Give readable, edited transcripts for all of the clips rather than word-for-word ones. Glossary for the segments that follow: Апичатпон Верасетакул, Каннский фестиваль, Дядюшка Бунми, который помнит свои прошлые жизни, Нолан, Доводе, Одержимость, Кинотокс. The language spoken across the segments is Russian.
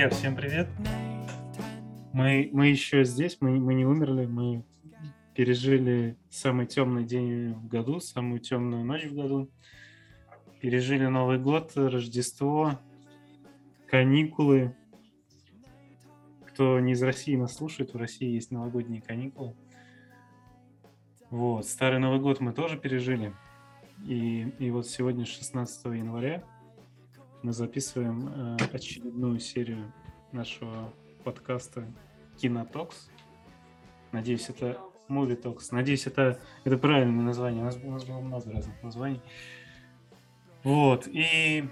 Друзья, всем привет. Мы еще здесь, мы не умерли, мы пережили самый темный день в году, самую темную ночь в году. Пережили Новый год, Рождество, каникулы. Кто не из России нас слушает, в России есть новогодние каникулы. Вот, Старый Новый год мы тоже пережили. И вот сегодня 16 января мы записываем очередную серию нашего подкаста «Кинотокс». Надеюсь, это «Мувитокс». Надеюсь, это правильное название. У нас было много разных названий. Вот. И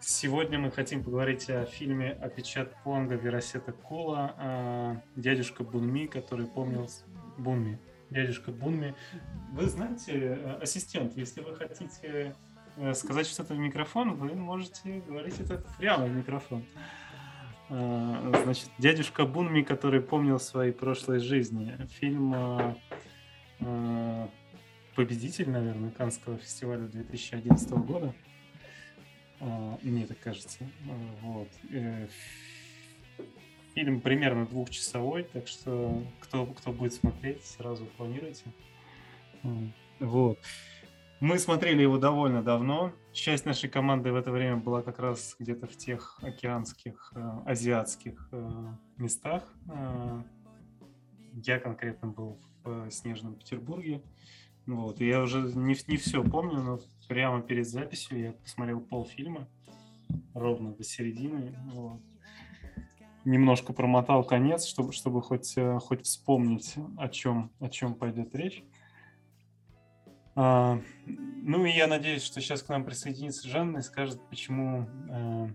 сегодня мы хотим поговорить о фильме Апичатпон Верасетакула «Дядюшка Бунми, который помнил Бунми». Дядюшка Бунми. Вы знаете, ассистент, если вы хотите сказать что-то в микрофон, вы можете говорить это прямо в микрофон. Значит, «Дядюшка Бунми, который помнил свои прошлые жизни». Фильм победитель, наверное, Каннского фестиваля 2011 года. Мне так кажется. Вот. Фильм примерно двухчасовой, так что кто будет смотреть, сразу планируйте. Вот. Мы смотрели его довольно давно. Часть нашей команды в это время была как раз где-то в тех океанских, азиатских местах. Я конкретно был в снежном Петербурге. Вот. Я уже не все помню, но прямо перед записью я посмотрел полфильма, ровно до середины. Вот. Немножко промотал конец, чтобы хоть вспомнить, о чем пойдет речь. Ну и я надеюсь, что сейчас к нам присоединится Жанна и скажет, почему она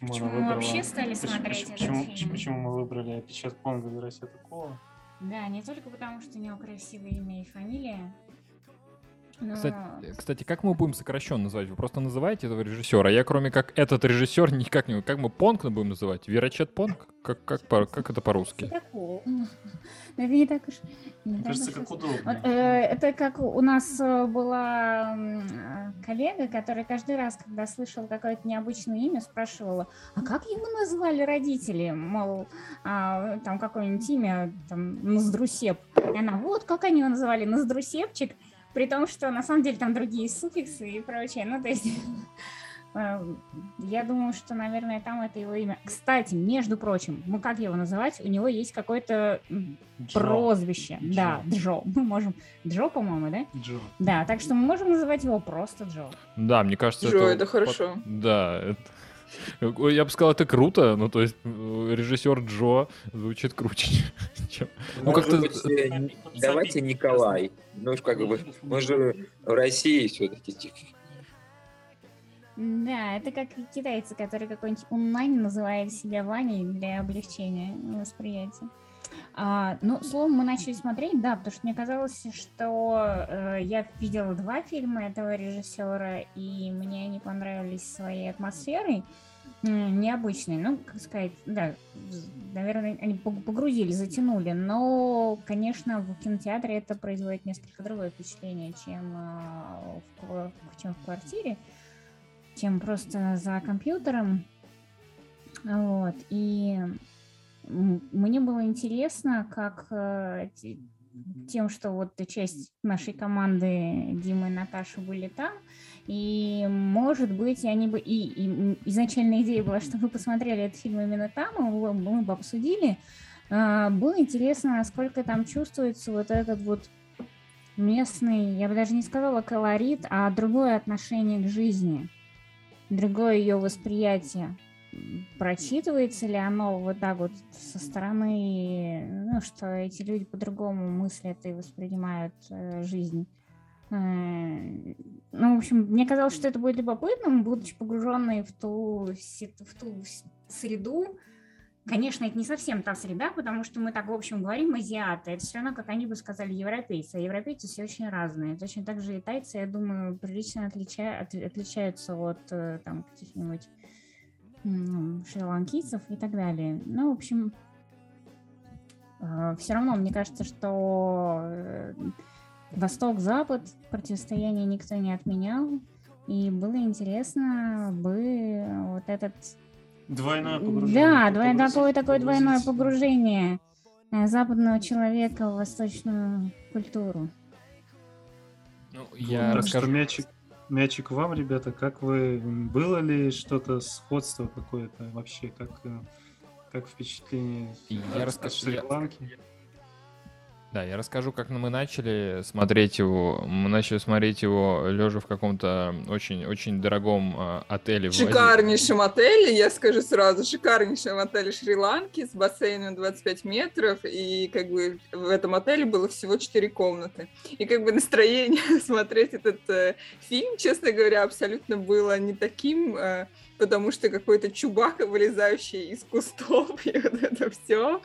выбрала... вообще стали смотреть этот фильм. Почему мы выбрали «Апичатпон Верасетакула». Да, не только потому, что у него красивое имя и фамилия. Но... Кстати, как мы будем сокращенно называть? Вы просто называете этого режиссера. Я, кроме как этот режиссер, никак не... Как мы Понг будем называть? Верасетапонг? Как это по-русски? Это не так уж... Мне кажется, как удобно. Это как у нас была коллега, которая каждый раз, когда слышала какое-то необычное имя, спрашивала, а как его назвали родители? Мол, там какое-нибудь имя, там, Наздрусеп. И она, вот, как они его называли, Наздрусепчик. При том, что на самом деле там другие суффиксы и прочее. Ну, то есть, я думаю, что, наверное, там это его имя. Кстати, между прочим, мы как его называть? У него есть какое-то прозвище. Джо. Да, Джо. Мы можем... Джо, по-моему, да? Джо. Да, так что мы можем называть его просто Джо. Да, мне кажется... Джо, это хорошо. Да, это... Я бы сказал, это круто, ну, то есть режиссер Джо звучит круче, чем... Ну, как-то... Давайте Николай. Ну, как бы, мы же в России все-таки. Да, это как китайцы, которые какой-нибудь онлайн называют себя Ваней для облегчения восприятия. Ну, словом, мы начали смотреть, да, потому что мне казалось, что я видела два фильма этого режиссера, и мне они понравились своей атмосферой, необычной, ну, как сказать, да, наверное, они погрузили, затянули, но, конечно, в кинотеатре это производит несколько другое впечатление, чем в квартире, чем просто за компьютером, вот, и... Мне было интересно, как тем, что вот часть нашей команды Димы и Наташи были там, и, может быть, они бы... И изначальная идея была, что мы посмотрели этот фильм именно там, мы бы обсудили. Было интересно, насколько там чувствуется вот этот вот местный, я бы даже не сказала колорит, а другое отношение к жизни, другое ее восприятие. Прочитывается ли оно вот так вот со стороны, ну, что эти люди по-другому мыслят и воспринимают жизнь. Ну, в общем, мне казалось, что это будет любопытным, будучи погруженной в ту среду. Конечно, это не совсем та среда, потому что мы так, в общем, говорим азиаты. Это все равно, как они бы сказали, европейцы. А европейцы все очень разные. Точно так же и тайцы, я думаю, прилично отличаются от там каких-нибудь шри-ланкийцев и так далее. Ну, в общем, все равно, мне кажется, что Восток-Запад, противостояние никто не отменял, и было интересно бы вот этот Двойное погружение. Да, такое двойное погружение западного человека в восточную культуру. Ну, я расскажу. Мячик вам, ребята, как вы, было ли что-то сходство какое-то вообще, как впечатление от Шри-Ланки? Да, я расскажу, как мы начали смотреть его. Мы начали смотреть его лежа в каком-то очень-очень дорогом отеле. Шикарнейшем отеле, я скажу сразу, шикарнейшем отеле Шри-Ланки с бассейном 25 метров. И как бы в этом отеле было всего 4 комнаты. И как бы настроение смотреть этот фильм, честно говоря, абсолютно было не таким... потому что какой-то Чубака, вылезающий из кустов, и вот это все,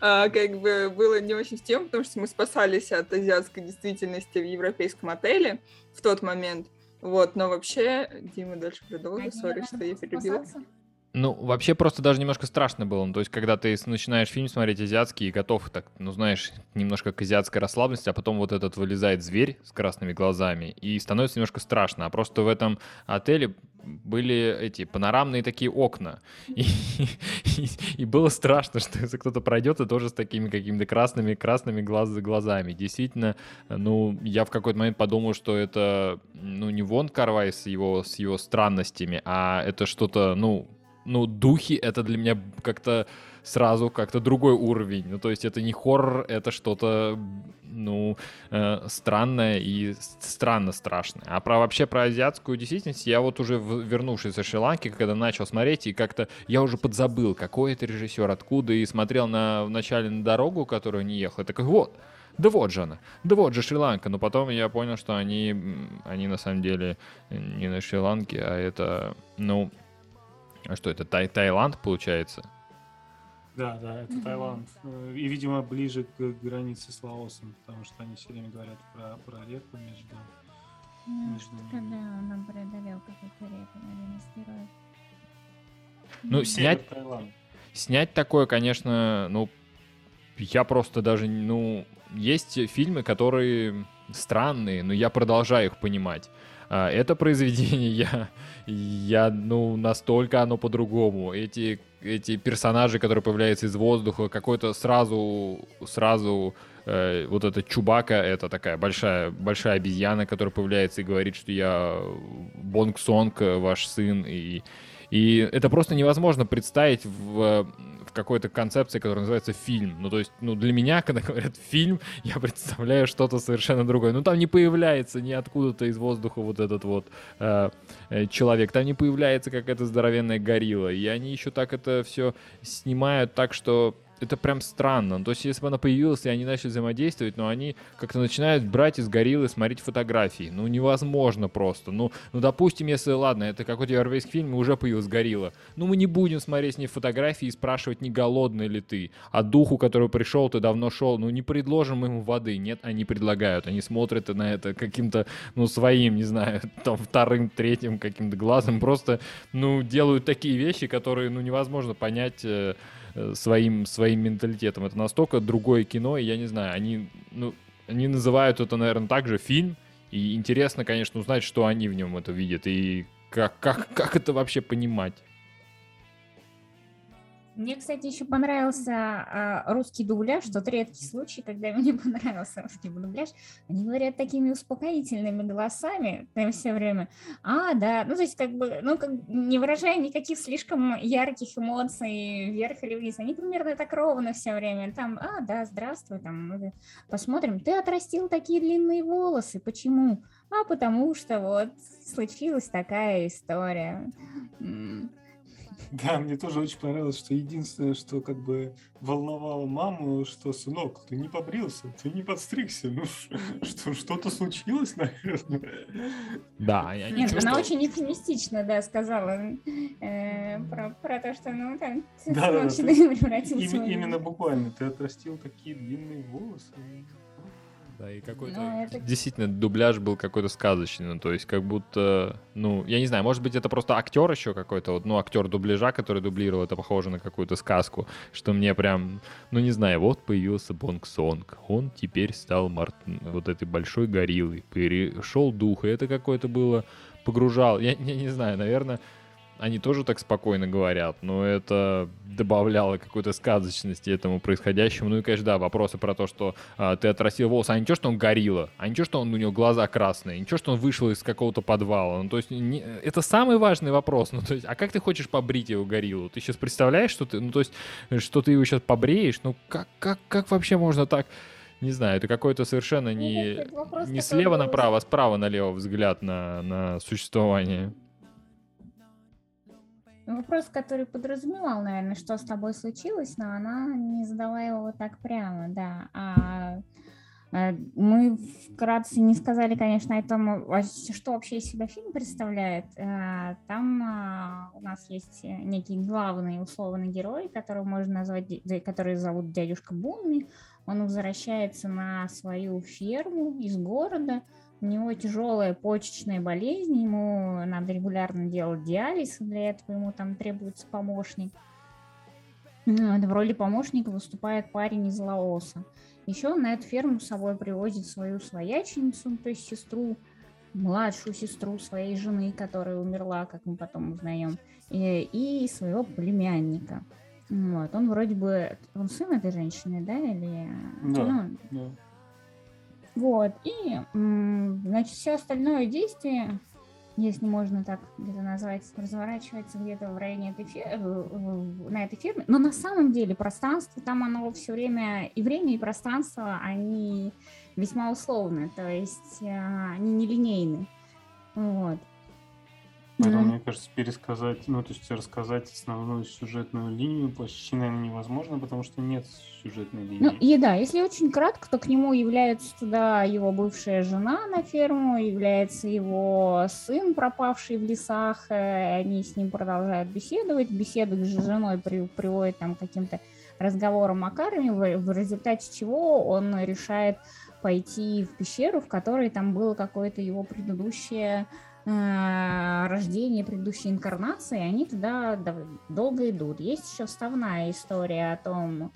как бы было не очень в тему, потому что мы спасались от азиатской действительности в европейском отеле в тот момент, вот, но вообще, Дима дальше продолжил, сори, что я перебила. Ну, вообще просто даже немножко страшно было. Ну, то есть, когда ты начинаешь фильм смотреть азиатский и готов так, ну, знаешь, немножко к азиатской расслабленности, а потом вот этот вылезает зверь с красными глазами, и становится немножко страшно. А просто в этом отеле были эти панорамные такие окна. И было страшно, что если кто-то пройдет, и тоже с такими какими-то красными глазами. Действительно, ну, я в какой-то момент подумал, что это, ну, не Вон Кар-вай с его странностями, а это что-то, ну, духи — это для меня как-то сразу как-то другой уровень. Ну, то есть это не хоррор, это что-то, ну, странное и странно страшное. А вообще про азиатскую действительность я вот уже, вернувшись со Шри-Ланки, когда начал смотреть, и как-то я уже подзабыл, какой это режиссер, откуда, и смотрел вначале на дорогу, которую не ехал, и такой, вот же Шри-Ланка. Но потом я понял, что они на самом деле не на Шри-Ланке, а это, ну... А что, это Таиланд, получается? Да, это Таиланд. И, видимо, ближе к границе с Лаосом, потому что они все время говорят про реку между... Когда он преодолел какую-то реку, наверное, с героем. Ну, снять такое, конечно, ну, я просто даже, ну... Есть фильмы, которые странные, но я продолжаю их понимать. Это произведение, ну, настолько оно по-другому. Эти персонажи, которые появляются из воздуха, какой-то сразу вот эта Чубака, это такая большая обезьяна, которая появляется и говорит, что я Бонг Сонг, ваш сын. И это просто невозможно представить в какой-то концепции, которая называется фильм. Ну, то есть, ну, для меня, когда говорят фильм, я представляю что-то совершенно другое. Ну, там не появляется ни откуда-то из воздуха вот этот вот человек. Там не появляется какая-то здоровенная горилла. И они еще так это все снимают так, что это прям странно. То есть, если бы она появилась, и они начали взаимодействовать, но они как-то начинают брать из гориллы, смотреть фотографии. Ну, невозможно просто. Ну, допустим, если, ладно, это какой-то европейский фильм, и уже появилась горилла. Ну, мы не будем смотреть с ней фотографии и спрашивать, не голодный ли ты. А духу, который пришел, ты давно шел, ну, не предложим ему воды. Нет, они предлагают. Они смотрят на это каким-то, ну, своим, не знаю, там, вторым, третьим каким-то глазом. Просто, ну, делают такие вещи, которые, ну, невозможно понять... своим менталитетом. Это настолько другое кино, и я не знаю, они называют это, наверное, также фильм, и интересно, конечно, узнать, что они в нем это видят, и как это вообще понимать. Мне, кстати, еще понравился русский дубляж, тот редкий случай, когда мне понравился русский дубляж. Они говорят такими успокоительными голосами там все время. Да, то есть как бы, не выражая никаких слишком ярких эмоций вверх или вниз. Они примерно так ровно все время. Там, да, здравствуй, там, посмотрим. Ты отрастил такие длинные волосы, почему? Потому что вот случилась такая история. Да, мне тоже очень понравилось, что единственное, что как бы волновало маму, что, сынок, ты не побрился, ты не подстригся, ну что-то случилось, наверное. Да, я не чувствую. Она очень оптимистично, да, сказала про то, что, ну, там, сынок превратился. Именно буквально, ты отрастил такие длинные волосы. Да, и какой-то... Действительно, дубляж был какой-то сказочный, ну, то есть как будто, ну, я не знаю, может быть, это просто актер еще какой-то, вот, ну, актер дубляжа, который дублировал, это похоже на какую-то сказку, что мне прям, ну, не знаю, вот появился Бонг Сонг, он теперь стал вот этой большой гориллой, перешел дух, и это какое-то было, погружал, я не знаю, наверное... Они тоже так спокойно говорят, но это добавляло какой-то сказочности этому происходящему. Ну и, конечно, да, вопросы про то, что ты отрастил волосы, а ничего, что он горилла, а ничего, что он, у него глаза красные, ничего, что он вышел из какого-то подвала. Ну, то есть не, это самый важный вопрос. Ну, то есть, а как ты хочешь побрить его гориллу? Ты сейчас представляешь, что ты, ну, то есть, что ты его сейчас побреешь? Ну, как вообще можно так? Не знаю, это какой-то совершенно не слева направо, а справа налево взгляд на существование. Вопрос, который подразумевал, наверное, что с тобой случилось, но она не задала его так прямо, да. А мы вкратце не сказали, конечно, о том, что вообще из себя фильм представляет. Там у нас есть некий главный условный герой, которого можно назвать, который зовут Дядюшка Бунми. Он возвращается на свою ферму из города. У него тяжелая почечная болезнь, ему надо регулярно делать диализ, для этого ему там требуется помощник. В роли помощника выступает парень из Лаоса. Еще он на эту ферму с собой привозит свою свояченицу, то есть сестру, младшую сестру своей жены, которая умерла, как мы потом узнаем, и своего племянника. Вот, он вроде бы, он сын этой женщины, да, или... Да, ну, да. Вот, и, значит, все остальное действие, если можно так где-то назвать, разворачивается где-то в районе этой на этой ферме. Но на самом деле пространство, там оно все время и пространство, они весьма условны, то есть они нелинейны, вот. Это, мне кажется, пересказать, ну, то есть рассказать основную сюжетную линию почти, наверное, невозможно, потому что нет сюжетной линии. Ну, и да, если очень кратко, то к нему является туда его бывшая жена на ферму, является его сын, пропавший в лесах, они с ним продолжают беседовать, беседу с женой приводит там, к каким-то разговорам о карме, в результате чего он решает пойти в пещеру, в которой там было какое-то его предыдущее... рождение предыдущей инкарнации, они туда долго идут. Есть еще вставная история о том,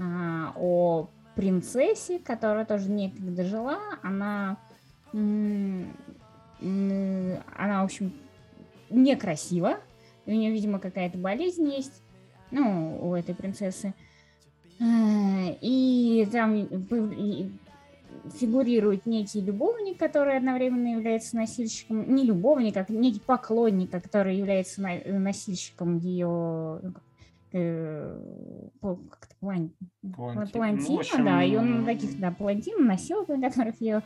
о принцессе, которая тоже некогда жила. Она, в общем, некрасива. У нее, видимо, какая-то болезнь есть, ну, у этой принцессы. И там... фигурирует некий любовник, который одновременно является носильщиком, не любовник, а некий поклонник, который является носильщиком ее плантина, да, и он таких, да, плантин носил, на которых ее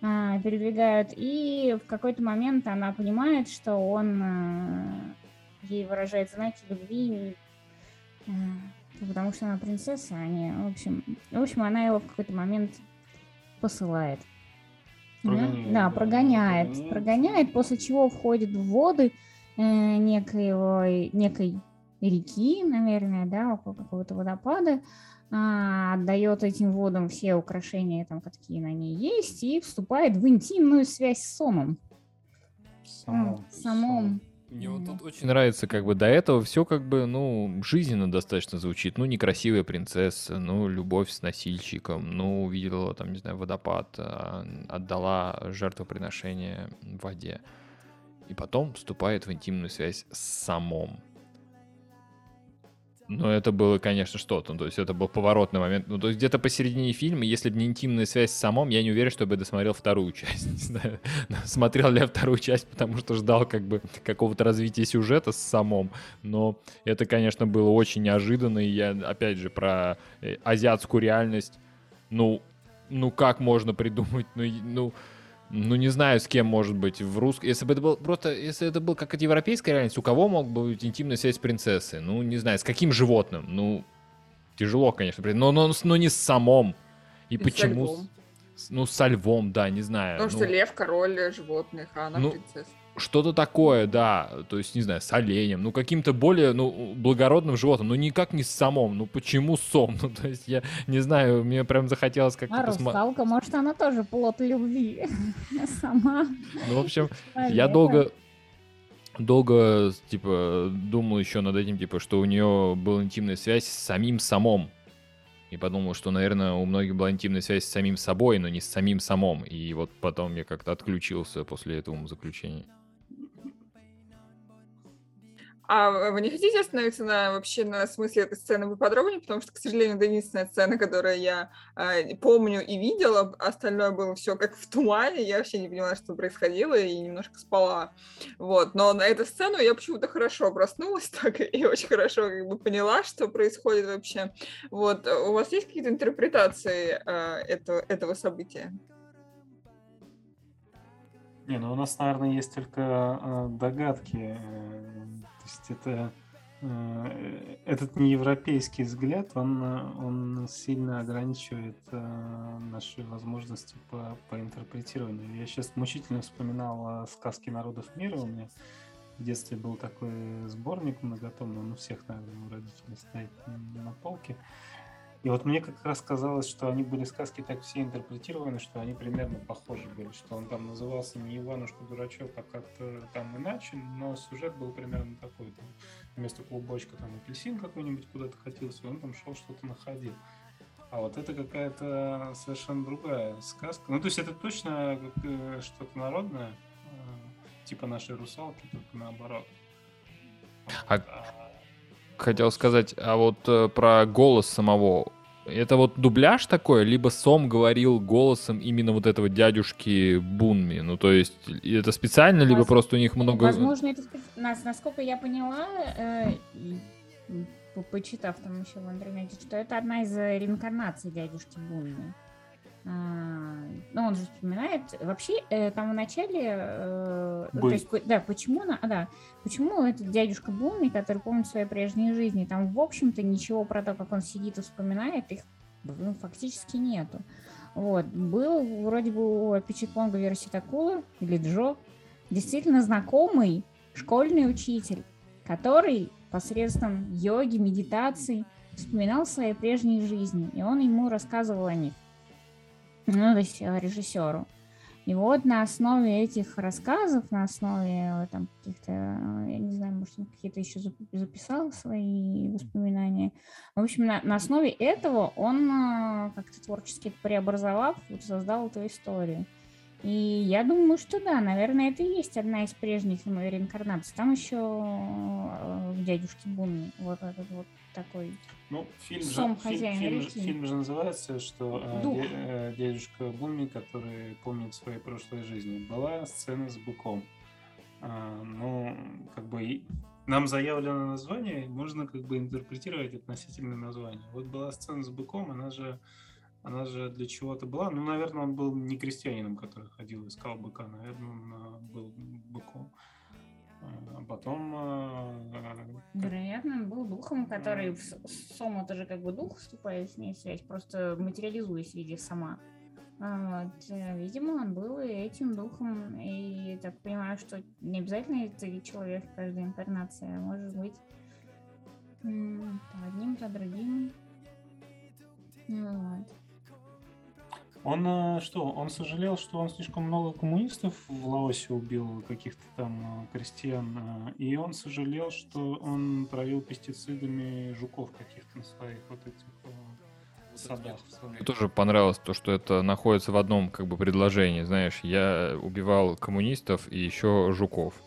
передвигают, и в какой-то момент она понимает, что он ей выражает знаки любви, потому что она принцесса, а не, в общем, она его в какой-то момент посылает. Прогоняет, после чего входит в воды некой реки, наверное, да, около какого-то водопада, отдает этим водам все украшения, там, какие на ней есть, и вступает в интимную связь с Сомом. Мне вот тут очень нравится, как бы до этого все как бы, ну, жизненно достаточно звучит. Ну, некрасивая принцесса, ну, любовь с носильщиком, ну, увидела, там, не знаю, водопад, отдала жертвоприношение в воде. И потом вступает в интимную связь с Сомом. Но это было, конечно, что-то. То есть это был поворотный момент. Ну, то есть где-то посередине фильма, если бы не интимная связь с Сомом, я не уверен, что бы я досмотрел вторую часть. Не знаю, смотрел ли я вторую часть, потому что ждал как бы какого-то развития сюжета с Сомом. Но это, конечно, было очень неожиданно. И я, опять же, про азиатскую реальность. Ну как можно придумать? Ну, не знаю, с кем, может быть, в русском... Если бы это был просто... Если это был какая-то европейская реальность, у кого мог быть интимная связь с принцессой? Ну, не знаю, с каким животным? Ну, тяжело, конечно. Но не с Сомом. И почему... Со львом. Ну, со львом, да, не знаю. Потому что лев — король животных, а она принцесса. Что-то такое, да. То есть, не знаю, с оленем. Ну, каким-то более, благородным животным. Ну, никак не с Сомом. Ну, почему Сом? Ну, то есть, я не знаю, мне прям захотелось как-то... Русалка, может, она тоже плод любви. Сама. Ну, в общем, я долго, типа, думал еще над этим, типа, что у нее была интимная связь с самим Сомом. И подумал, что, наверное, у многих была интимная связь с самим собой, но не с самим Сомом. И вот потом я как-то отключился после этого заключения. А вы не хотите остановиться на вообще на смысле этой сцены поподробнее? Потому что, к сожалению, это единственная сцена, которую я помню и видела. Остальное было все как в тумане. Я вообще не поняла, что происходило, и немножко спала. Вот. Но на эту сцену я почему-то хорошо проснулась так и очень хорошо как бы поняла, что происходит вообще. Вот. У вас есть какие-то интерпретации этого события? Не, ну у нас, наверное, есть только догадки. То есть этот неевропейский взгляд, он сильно ограничивает наши возможности по интерпретированию. Я сейчас мучительно вспоминал «Сказки народов мира». У меня в детстве был такой сборник многотомный, он у всех, наверное, у родителей стоит на полке. И вот мне как раз казалось, что они были сказки так все интерпретированы, что они примерно похожи были, что он там назывался не Иванушка-дурачок, а как-то там иначе, но сюжет был примерно такой. Там, вместо клубочка там апельсин какой-нибудь куда-то катился, он там шел, что-то находил. А вот это какая-то совершенно другая сказка. Ну, то есть это точно что-то народное, типа нашей русалки, только наоборот. Хотел сказать, а вот про голос самого. Это вот дубляж такой, либо Сом говорил голосом именно вот этого дядюшки Бунми? Ну, то есть это специально, возможно, либо просто у них много... Возможно, это специально. Насколько я поняла, почитав там еще в интернете, что это одна из реинкарнаций дядюшки Бунми. Ну, он же вспоминает. Вообще, там в начале... то есть, да, почему этот дядюшка Бунми, который помнит свои прежние жизни, там, в общем-то, ничего про то, как он сидит и вспоминает, их фактически нету. Вот. Был вроде бы у Апичатпон Верасетакула или Джо действительно знакомый школьный учитель, который посредством йоги, медитации вспоминал свои прежние жизни, и он ему рассказывал о них. Ну, то есть режиссеру. И вот на основе этих рассказов, на основе там каких-то, я не знаю, может, он какие-то еще записал свои воспоминания. В общем, на основе этого он как-то творчески преобразовав, создал эту историю. И я думаю, что да, наверное, это и есть одна из прежних реинкарнаций. Там еще дядюшки Бунми, вот этот вот такой. Ну, фильм же называется, что дядюшка Бунми, который помнит свои прошлые жизни. Была сцена с быком. Ну, как бы нам заявлено название, можно как бы интерпретировать относительно названия. Вот была сцена с быком, она же для чего-то была. Ну, наверное, он был не крестьянином, который ходил и искал быка. Наверное, он был быком. А потом... Вероятно, он был духом, который в Сом, это же как бы дух вступает с ней в связь, просто материализуясь в виде Сома. Вот. Видимо, он был и этим духом. И так понимаю, что не обязательно это человек в каждой инкарнации. Может быть, то одним, то другим. Вот. Он что? Он сожалел, что он слишком много коммунистов в Лаосе убил, каких-то там крестьян, и он сожалел, что он травил пестицидами жуков каких-то на своих вот этих садах. Мне тоже понравилось то, что это находится в одном как бы предложении, знаешь, я убивал коммунистов и еще жуков.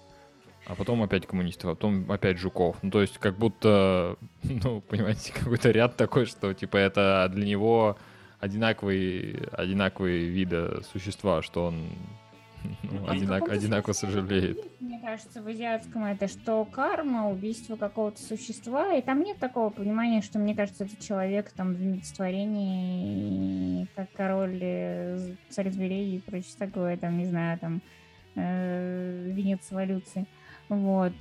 А потом опять коммунистов, а потом опять жуков. Ну, то есть, как будто, ну, понимаете, какой-то ряд такой, что, типа, это для него одинаковые виды существа, что он одинаково сожалеет. Мне кажется, в азиатском это что карма, убийство какого-то существа, и там нет такого понимания, что, мне кажется, этот человек там в митостворении, как король, царь зверей и прочее такое, там, не знаю, там, венец эволюции. Вот.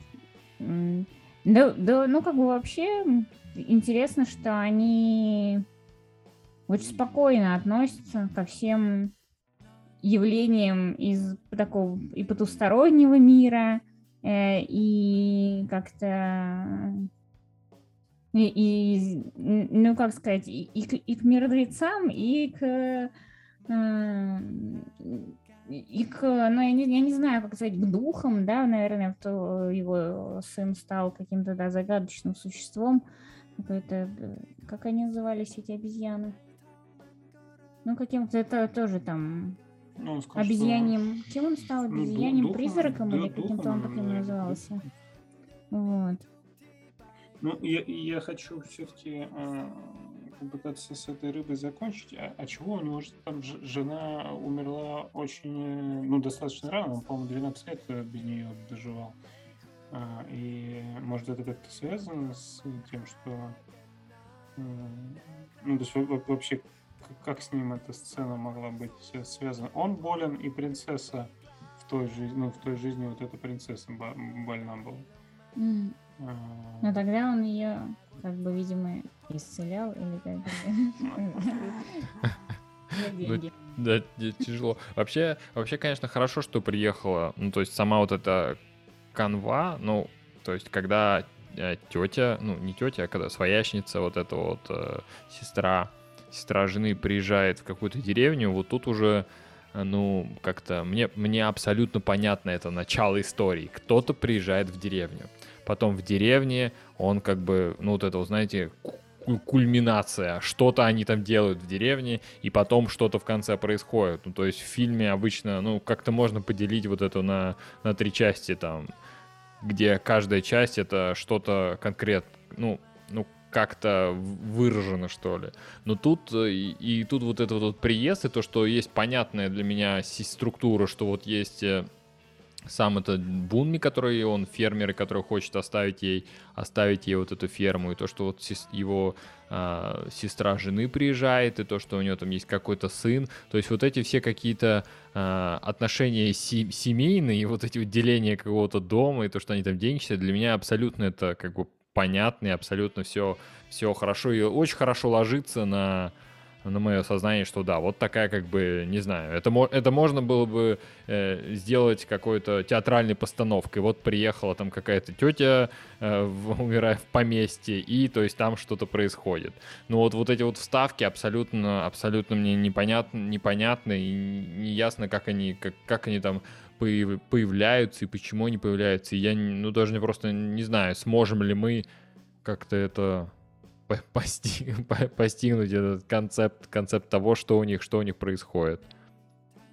Да, ну, как бы вообще интересно, что они очень спокойно относятся ко всем явлениям из такого и потустороннего мира, и как-то... ну, как сказать, и к мертвецам, и к... ну, я не знаю, как сказать, к духам, да, наверное, то его сын стал каким-то, да, загадочным существом, какой-то, как они назывались, эти обезьяны? Ну, каким-то, это тоже там, ну, скажу, обезьяним, что... кем он стал, обезьяним, ну, призраком, или каким-то он таким назывался, вот. Ну, я хочу все-таки попытаться с этой рыбой закончить. А чего у него же там жена умерла очень, ну, достаточно рано, он, по-моему, 12 лет без нее доживал. И, может, это как-то связано с тем, что... Ну, то есть вообще, как с ним эта сцена могла быть связана? Он болен, и принцесса в той жизни, ну, в той жизни вот эта принцесса больна была. Mm. Но тогда он ее, как бы, видимо, исцелял или как-то... Да, тяжело. Вообще, конечно, хорошо, что приехала, ну, то есть сама вот эта канва, ну, то есть когда тетя, ну, не тетя, а когда своячница, вот эта вот сестра жены приезжает в какую-то деревню, вот тут уже... Ну, как-то мне абсолютно понятно это начало истории. Кто-то приезжает в деревню. Потом в деревне он как бы, ну, вот это, вот, знаете, кульминация. Что-то они там делают в деревне, и потом что-то в конце происходит. Ну, то есть в фильме обычно, ну, как-то можно поделить вот это на три части там, где каждая часть это что-то конкретное, ну, как-то выражено, что ли. Но тут и тут вот этот вот приезд, и то, что есть понятная для меня структура, что вот есть сам этот Бунми, который он фермер, и который хочет оставить ей вот эту ферму, и то, что вот его сестра жены приезжает, и то, что у него там есть какой-то сын. То есть вот эти все какие-то отношения семейные, и вот эти вот деления какого-то дома, и то, что они там деньги, для меня абсолютно это как бы понятно, и абсолютно все хорошо, и очень хорошо ложится на мое сознание, что да, вот такая как бы, не знаю, это можно было бы сделать какой-то театральной постановкой. Вот приехала там какая-то тетя, умирая в поместье, и то есть там что-то происходит. Но вот эти вот вставки абсолютно мне непонятно и неясно, как они там появляются и почему они появляются. И я, ну, даже просто не знаю, сможем ли мы как-то это постигнуть, этот концепт того, что у них происходит.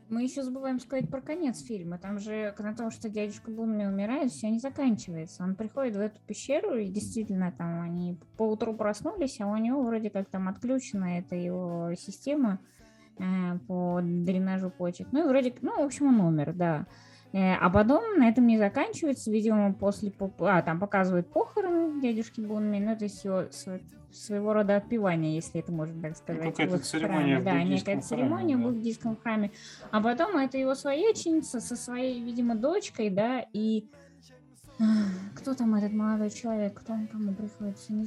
Мы еще забываем сказать про конец фильма. Там же, на том, что дядюшка Бунми умирает, все не заканчивается. Он приходит в эту пещеру, и действительно там они поутру проснулись, а у него вроде как там отключена эта его система по дренажу почек. Ну и вроде, ну, в общем, он умер, да. А потом на этом не заканчивается, видимо, после... там показывают похороны дядюшки Бунми, ну, то есть его своего рода отпевание, если это можно так сказать. Какая-то церемония в буддийском храме. Да, некая церемония в буддийском храме. А потом это его свояченица со своей, видимо, дочкой, да, и... Кто там этот молодой человек? Кто он кому приходится? Не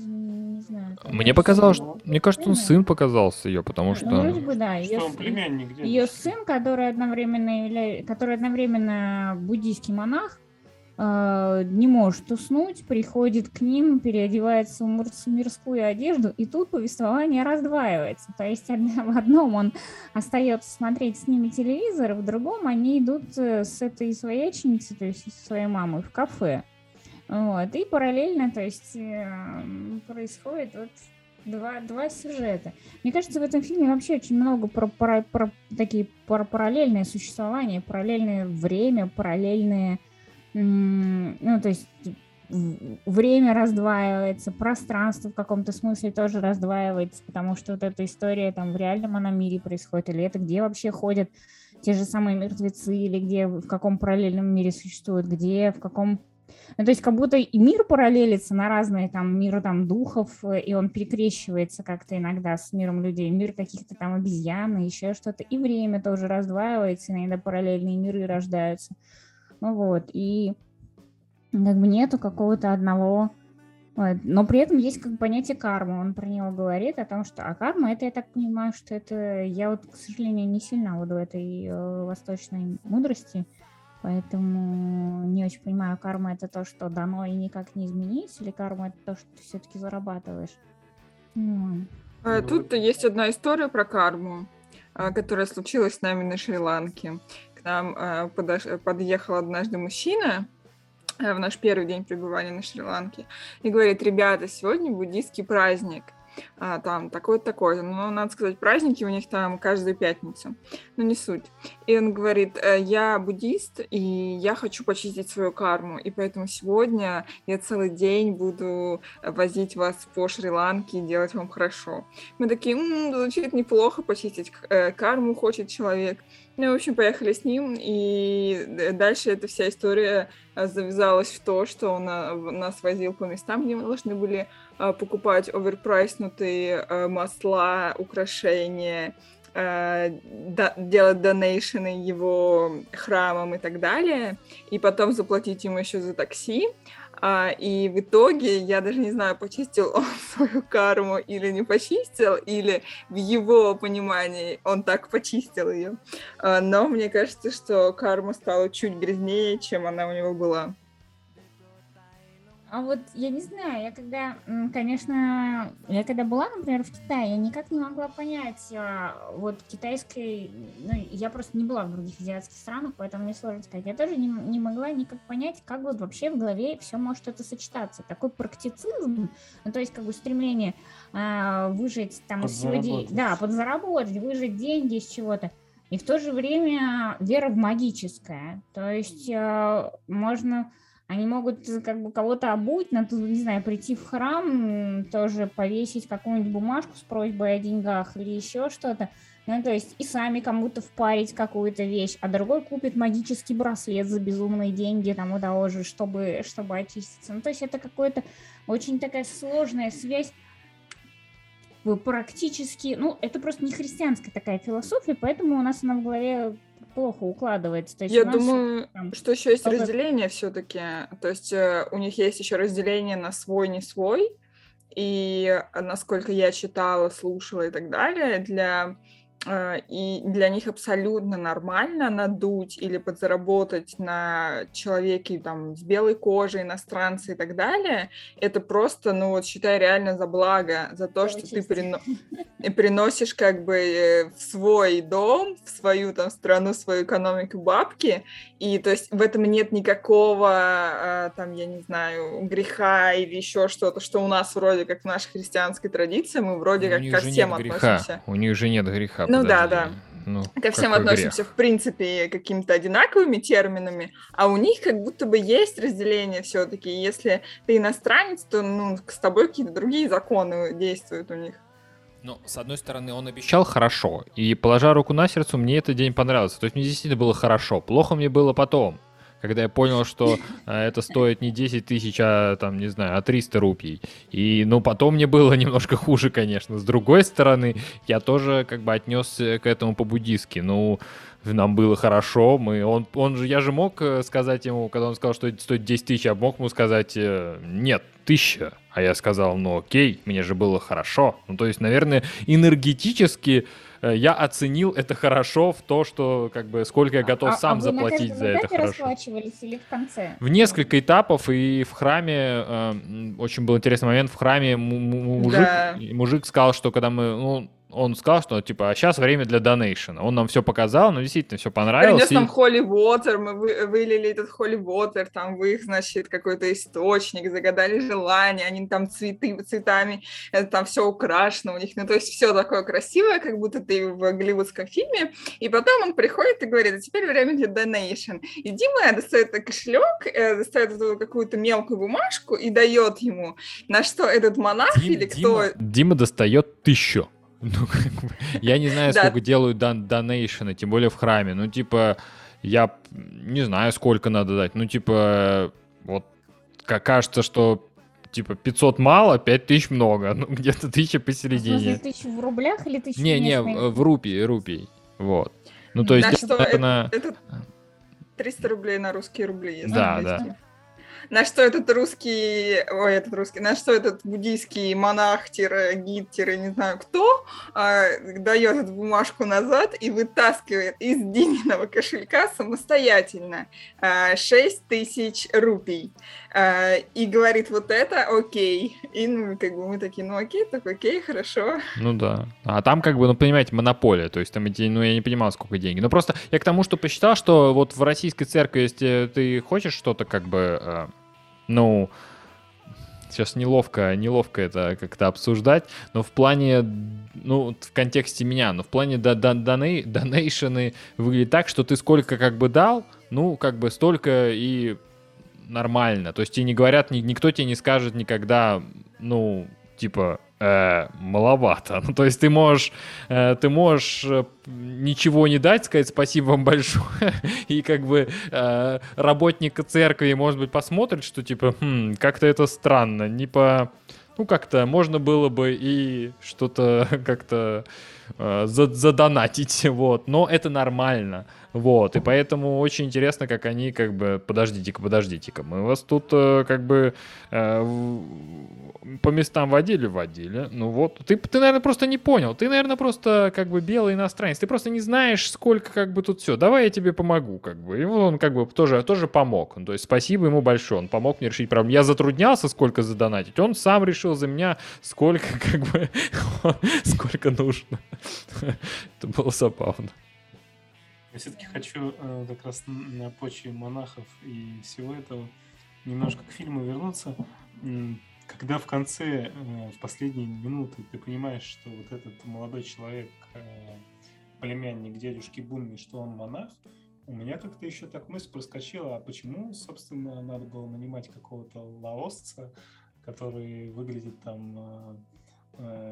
знаю. Мне показалось, что... Мне кажется, он сын показался ее, потому что... Ну, вроде бы, да. Что он племянник дядюшки. Ее сын, который одновременно буддийский монах, не может уснуть, приходит к ним, переодевается в мирскую одежду, и тут повествование раздваивается. То есть в одном он остается смотреть с ними телевизор, в другом они идут с этой своячницей, то есть со своей мамой, в кафе. Вот. И параллельно, то есть, происходит вот два сюжета. Мне кажется, в этом фильме вообще очень много про параллельное существование, параллельное время, параллельные... Ну, то есть время раздваивается, пространство в каком-то смысле тоже раздваивается, потому что вот эта история там в реальном она мире происходит, или это где вообще ходят те же самые мертвецы, или где, в каком параллельном мире существуют, где, в каком... Ну, то есть как будто и мир параллелится на разные там миры там духов, и он перекрещивается как-то иногда с миром людей, мир каких-то там обезьян, еще что-то, и время тоже раздваивается, иногда параллельные миры рождаются. Вот, и как бы нету какого-то одного... Но при этом есть как бы понятие кармы. Он про него говорит о том, что... А карма, это я так понимаю, что это... Я вот, к сожалению, не сильна вот в этой восточной мудрости, поэтому не очень понимаю, карма это то, что дано и никак не изменить, или карма это то, что ты все-таки зарабатываешь? Ну. Тут есть одна история про карму, которая случилась с нами на Шри-Ланке. Нам подъехал однажды мужчина в наш первый день пребывания на Шри-Ланке и говорит: ребята, сегодня буддийский праздник. там такой-то, такой-то. Но, надо сказать, праздники у них там каждую пятницу. Но не суть. И он говорит, я буддист, и я хочу почистить свою карму, и поэтому сегодня я целый день буду возить вас по Шри-Ланке и делать вам хорошо. Мы такие, звучит неплохо, почистить карму хочет человек. Ну, в общем, поехали с ним, и дальше эта вся история завязалась в то, что он нас возил по местам, где мы должны были покупать оверпрайснутые масла, украшения, делать донейшены его храмам и так далее, и потом заплатить ему еще за такси. И в итоге, я даже не знаю, почистил он свою карму или не почистил, или в его понимании он так почистил ее. Но мне кажется, что карма стала чуть грязнее, чем она у него была. А вот я не знаю, я когда была, например, в Китае, я никак не могла понять, вот китайской, я просто не была в других азиатских странах, поэтому мне сложно сказать, я тоже не могла никак понять, как вот вообще в голове все может это сочетаться, такой практицизм, то есть как бы стремление выжить там подзаработать, выжить деньги из чего-то. И в то же время вера в магическое, то есть можно... Они могут как бы кого-то обуть, надо, не знаю, прийти в храм, тоже повесить какую-нибудь бумажку с просьбой о деньгах или еще что-то. То есть и сами кому-то впарить какую-то вещь, а другой купит магический браслет за безумные деньги тому того же, чтобы очиститься. То есть это какая-то очень такая сложная связь. Практически, это просто не христианская такая философия, поэтому у нас она в голове плохо укладывается. То есть я думаю, что еще есть разделение все-таки, то есть у них есть еще разделение на свой, не свой, и насколько я читала, слушала и так далее, для них абсолютно нормально надуть или подзаработать на человеке там, с белой кожей, иностранцы и так далее. Это просто, считай, реально за благо, за то, что ты приносишь как бы в свой дом, в свою там страну, свою экономику бабки. И то есть в этом нет никакого греха или еще что-то, что у нас вроде как в нашей христианской традиции, мы вроде как ко всем относимся. У них же нет греха. Да. Ко всем относимся, грех? В принципе, какими-то одинаковыми терминами, а у них как будто бы есть разделение все-таки. Если ты иностранец, то с тобой какие-то другие законы действуют у них. С одной стороны, он обещал хорошо, и, положа руку на сердце, мне этот день понравился. То есть мне действительно было хорошо, плохо мне было потом, когда я понял, что это стоит не 10 тысяч, а 300 рупий. И, потом мне было немножко хуже, конечно. С другой стороны, я тоже как бы отнесся к этому по-буддистски. Нам было хорошо. Я же мог сказать ему, когда он сказал, что это стоит 10 тысяч, я мог ему сказать, нет, 1000. А я сказал, окей, мне же было хорошо. То есть, наверное, энергетически я оценил это хорошо в то, что как бы сколько я готов сам заплатить за это хорошо. Расплачивались или в конце? В несколько этапов, и в храме очень был интересный момент. В храме мужик сказал, что когда мы, он сказал, что а сейчас время для донейшена. Он нам все показал, действительно все понравилось. Принес нам holy water, мы вылили этот holy water, там в их, какой-то источник, загадали желание, они там цветами, там все украшено у них, то есть все такое красивое, как будто ты в голливудском фильме, и потом он приходит и говорит, а теперь время для донейшен. И Дима достает кошелек, достает какую-то мелкую бумажку и дает ему, на что этот монах Дима достает 1000. Я не знаю, сколько делают донейшены, тем более в храме. Я не знаю, сколько надо дать. Кажется, что 500 мало, 5000 много. Где-то 1000 посередине. В смысле, 1000 в рублях или 1000 в местных? Не, в рупии. Вот. То есть, это 300 рублей на русские рубли. Если да. На что этот буддийский монах-гид-не знаю кто дает эту бумажку назад и вытаскивает из Дининого кошелька самостоятельно 6000 рупий и говорит, вот это окей. И мы такие, окей, так окей, хорошо. Да. А там понимаете, монополия, то есть там эти, я не понимал, сколько денег. Но просто я к тому, что посчитал, что вот в российской церкви, если ты хочешь что-то сейчас неловко это как-то обсуждать, но в плане, ну, в контексте меня, но в плане донейшены выглядит так, что ты сколько как бы дал, ну, как бы столько и нормально. То есть тебе не говорят, никто тебе не скажет никогда, ну, типа... маловато. Ну, то есть ты можешь ничего не дать, сказать спасибо вам большое, и как бы работника церкви, может быть, посмотрит, что типа как-то это странно, не по... Ну, как-то можно было бы и что-то как-то задонатить, вот. Но это нормально, вот. И поэтому очень интересно, как они как бы... Подождите-ка, мы вас тут как бы по местам водили. Ну вот, ты, наверное, просто не понял. Ты, наверное, просто как бы белый иностранец. Ты просто не знаешь, сколько как бы тут все. Давай я тебе помогу, как бы. И он как бы тоже помог. То есть спасибо ему большое. Он помог мне решить проблему. Я затруднялся, сколько задонатить. Он сам решил за меня, сколько как бы... сколько нужно. Это было забавно. Я все-таки хочу как раз на почве монахов и всего этого немножко к фильму вернуться. Когда в конце, в последние минуты, ты понимаешь, что вот этот молодой человек, племянник дядюшки Бунми, что он монах, у меня как-то еще так мысль проскочила, а почему, собственно, надо было нанимать какого-то лаосца, который выглядит там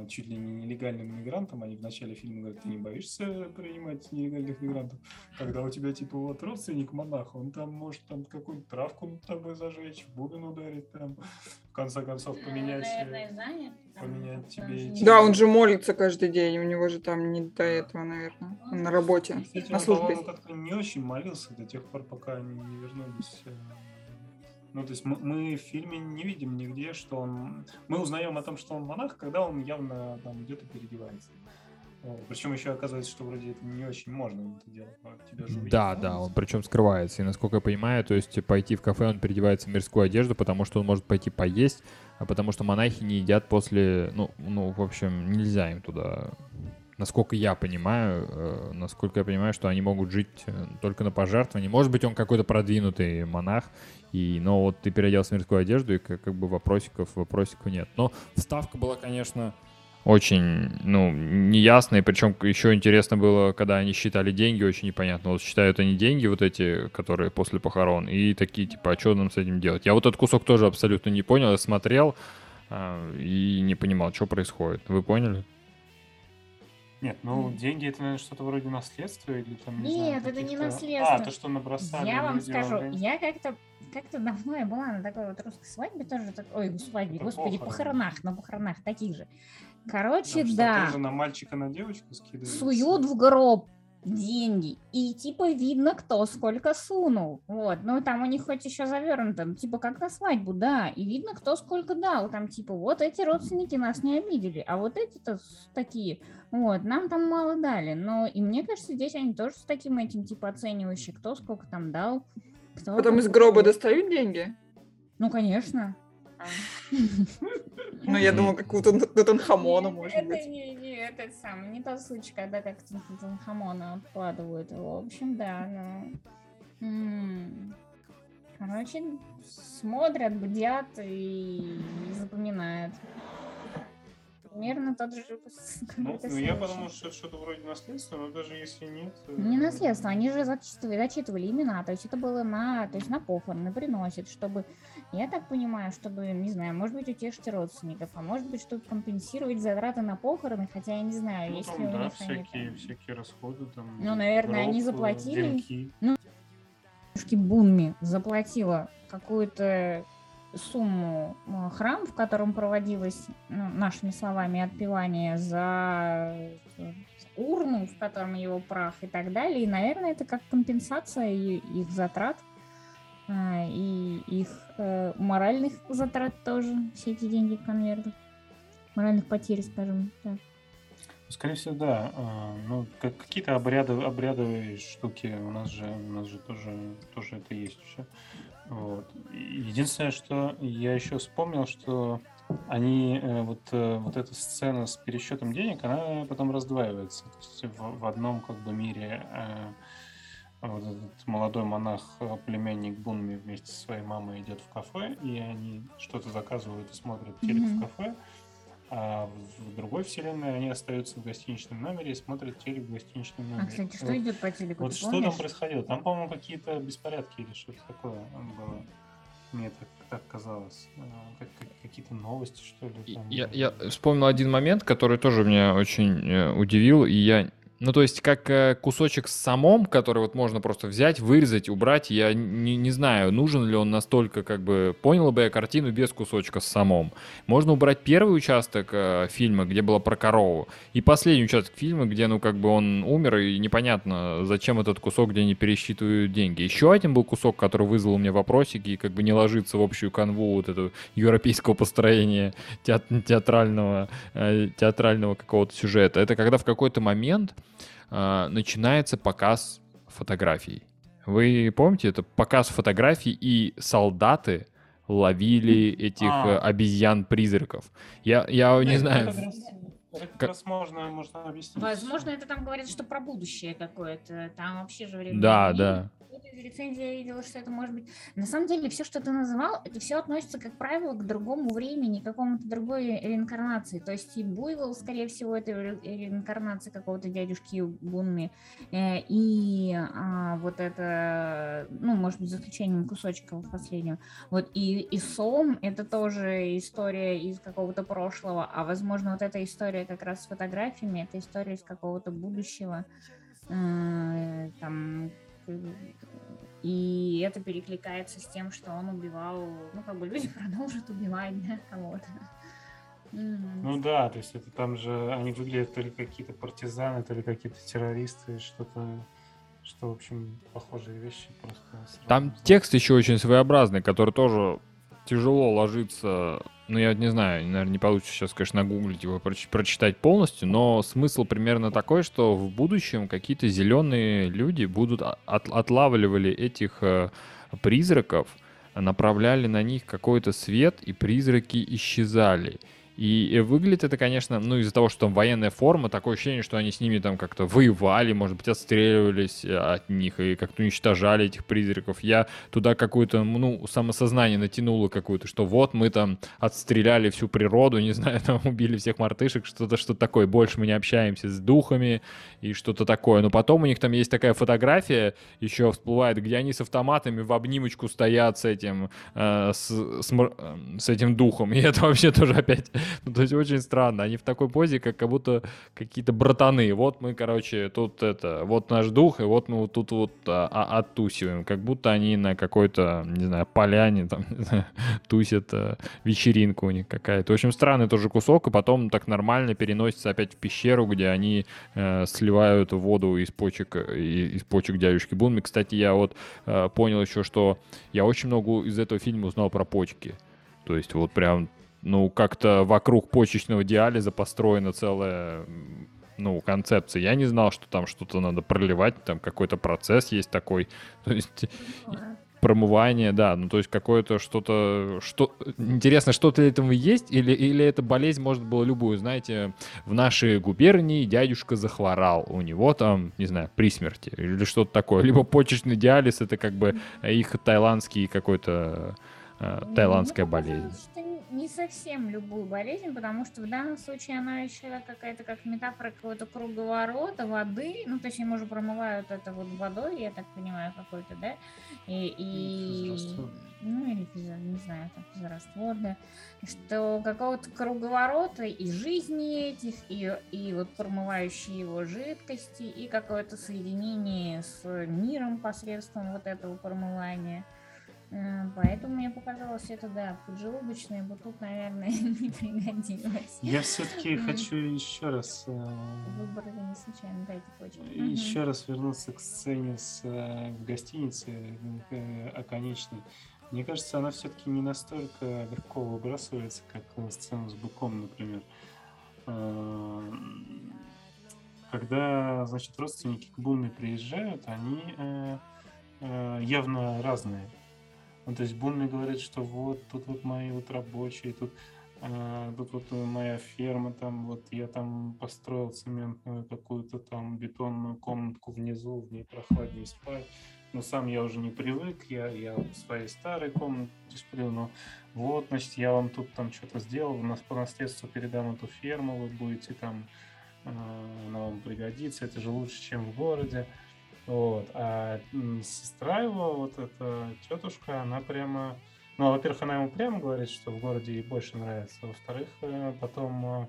чуть ли не нелегальным мигрантом. Они в начале фильма говорят, ты не боишься принимать нелегальных мигрантов, когда у тебя типа вот родственник монах, он там может там какую-нибудь травку над тобой зажечь, в бубен ударить там, в конце концов поменять, поменять тебе... Да, он же молится каждый день, у него же там не до этого, наверное, он на работе, кстати, на службе. Он как-то не очень молился до тех пор, пока они не вернулись... Ну, то есть мы в фильме не видим нигде, что он... Мы узнаем о том, что он монах, когда он явно там где-то переодевается. Причем еще оказывается, что вроде это не очень можно это делать. Тебя же увидят, да, он причем скрывается. И, насколько я понимаю, то есть пойти в кафе, он переодевается в мирскую одежду, потому что он может пойти поесть, а потому что монахи не едят после... Ну, в общем, нельзя им туда... Насколько я понимаю, что они могут жить только на пожертвовании. Может быть, он какой-то продвинутый монах, но вот ты переоделся в мирскую одежду, и как бы вопросиков нет. Но вставка была, конечно, очень, неясная. Причем еще интересно было, когда они считали деньги, очень непонятно. Вот считают они деньги вот эти, которые после похорон, и такие, типа, а что нам с этим делать? Я вот этот кусок тоже абсолютно не понял. Я смотрел и не понимал, что происходит. Вы поняли? Нет, деньги — это, наверное, что-то вроде наследства или там... Нет, это не наследство. То, что набросали. Я вам скажу, я как-то давно я была на такой вот русской свадьбе тоже. Похоронах, на похоронах таких же. Короче, да. Тоже на мальчика, на девочку скидывают. Суют в гроб деньги. И типа видно, кто сколько сунул. Вот. Ну, там у них хоть еще завернуто. Типа как на свадьбу, да. И видно, кто сколько дал. Там типа вот эти родственники нас не обидели, а вот эти-то такие... Вот, нам там мало дали, но и мне кажется, здесь они тоже с таким этим, типа, оценивающим, кто сколько там дал, кто... Потом из гроба достают деньги? Ну, конечно. Ну, я думала, какого-то Тутанхамона, может быть. Не тот случай, когда как-то Тутанхамона откладывают его. В общем, да, но... Короче, смотрят, бдят и запоминают. Примерно тот же... Я подумал, что это что-то вроде наследства, но даже если нет... Не наследство, они же зачитывали имена, то есть это было на похороны, приносят, чтобы, я так понимаю, чтобы, не знаю, может быть, утешить родственников, а может быть, чтобы компенсировать затраты на похороны, хотя я не знаю, если у них... Да, всякие расходы там... Ну, наверное, они заплатили... Дядюшка Бунми заплатила какую-то... сумму храм, в котором проводилось, нашими словами, отпевание за урну, в котором его прах и так далее. И, наверное, это как компенсация их затрат и их моральных затрат тоже. Все эти деньги в конвертах. Моральных потерь, скажем так. Скорее всего, да. Какие-то обрядовые штуки у нас же тоже это есть все. Вот. Единственное, что я еще вспомнил, что они вот эта сцена с пересчетом денег, она потом раздваивается. То есть в одном как бы мире вот этот молодой монах, племянник Бунми, вместе со своей мамой идет в кафе, и они что-то заказывают и смотрят телек в кафе. А в другой вселенной они остаются в гостиничном номере и смотрят телек в гостиничном номере. А, кстати, что идет по телеку? Вот что помнишь? Там происходило? Там, по-моему, какие-то беспорядки или что-то такое было. Мне так казалось. Какие-то новости, что ли? Там... Я вспомнил один момент, который тоже меня очень удивил, и я... Ну, то есть, как кусочек с самом, который вот можно просто взять, вырезать, убрать, я не знаю, нужен ли он настолько, как бы, понял бы я картину без кусочка с самом. Можно убрать первый участок фильма, где было про корову, и последний участок фильма, где, ну, как бы, он умер, и непонятно, зачем этот кусок, где они пересчитывают деньги. Еще один был кусок, который вызвал у меня вопросики, и, как бы, не ложится в общую канву вот этого европейского построения театрального какого-то сюжета. Это когда в какой-то момент начинается показ фотографий. Вы помните, это показ фотографий, и солдаты ловили этих обезьян-призраков. Я не знаю... Это как раз можно объяснить. Возможно, это там говорят, что про будущее какое-то. Там вообще же время... Да. Рецензия, я видела, что это может быть. На самом деле, все, что ты называл, это все относится, как правило, к другому времени, к какому-то другой реинкарнации. То есть и Буйвол, скорее всего, это реинкарнация какого-то дядюшки Бунми. И вот это, ну, может быть, за исключением кусочка последнего. Вот и Сом, это тоже история из какого-то прошлого. А, возможно, вот эта история как раз с фотографиями, это история из какого-то будущего. Там... И это перекликается с тем, что он убивал, ну, как бы люди продолжат убивать, да, кого-то. Ну да, то есть это там же они выглядят то ли какие-то партизаны, то ли какие-то террористы, что-то, что, в общем, похожие вещи просто. Там текст еще очень своеобразный, который тоже тяжело ложится, ну, я не знаю, наверное, не получится сейчас, конечно, нагуглить его, прочитать полностью, но смысл примерно такой, что в будущем какие-то зеленые люди будут отлавливали этих призраков, направляли на них какой-то свет, и призраки исчезали. И выглядит это, конечно, ну, из-за того, что там военная форма, такое ощущение, что они с ними там как-то воевали, может быть, отстреливались от них и как-то уничтожали этих призраков. Я туда какое-то, ну, самосознание натянуло какое-то, что вот мы там отстреляли всю природу, не знаю, там убили всех мартышек, что-то такое. Больше мы не общаемся с духами и что-то такое. Но потом у них там есть такая фотография, еще всплывает, где они с автоматами в обнимочку стоят с этим, с этим духом. И это вообще тоже опять... Ну, то есть очень странно. Они в такой позе, как будто какие-то братаны. Вот мы, короче, тут это... Вот наш дух, и вот мы вот тут вот оттусиваем. Как будто они на какой-то, не знаю, поляне там, не знаю, тусят, вечеринку у них какая-то. В общем, странный тоже кусок. И потом так нормально переносится опять в пещеру, где они сливают воду из почек дядюшки Бунми. Кстати, я вот понял еще, что я очень много из этого фильма узнал про почки. То есть вот прям... Ну, как-то вокруг почечного диализа построена целая, ну, концепция. Я не знал, что там что-то надо проливать, там какой-то процесс есть такой, то есть промывание, да, ну, то есть какое-то что-то, что... Интересно, что-то ли этому есть, или эта болезнь можно было любую, знаете, в нашей губернии дядюшка захворал, у него там, не знаю, при смерти, или что-то такое. Либо почечный диализ, это как бы их тайландский какой-то, тайландская болезнь. Не совсем любую болезнь, потому что в данном случае она еще какая-то как метафора какого-то круговорота воды, ну, точнее, может, промывают это вот водой, я так понимаю, какой-то, да, и ну, или, не знаю, там, физраствор, да, что какого-то круговорота и жизни этих, и вот промывающие его жидкости, и какое-то соединение с миром посредством вот этого промывания. Поэтому мне показалось, это, да, поджелудочное бы тут, наверное, не пригодилось. Я все-таки хочу еще раз... Выбор не случайно, да, эти почки. Еще раз вернуться к сцене с гостиницы оконечной. Мне кажется, она все-таки не настолько легко выбрасывается, как сцена с быком, например. Когда, значит, родственники к Бунми приезжают, они явно разные. Ну, то есть Бунми говорит, что вот тут вот мои вот рабочие, тут Тут вот моя ферма, там вот я там построил цементную какую-то там бетонную комнатку внизу, в ней прохладнее спать. Но сам я уже не привык, я в своей старой комнате сплю, но вот, значит, я вам тут там что-то сделал, у нас по наследству передам эту ферму, вы будете там, она вам пригодится, это же лучше, чем в городе. Вот. А сестра его, вот эта тетушка, она прямо... Ну, во-первых, она ему прямо говорит, что в городе ей больше нравится. Во-вторых, потом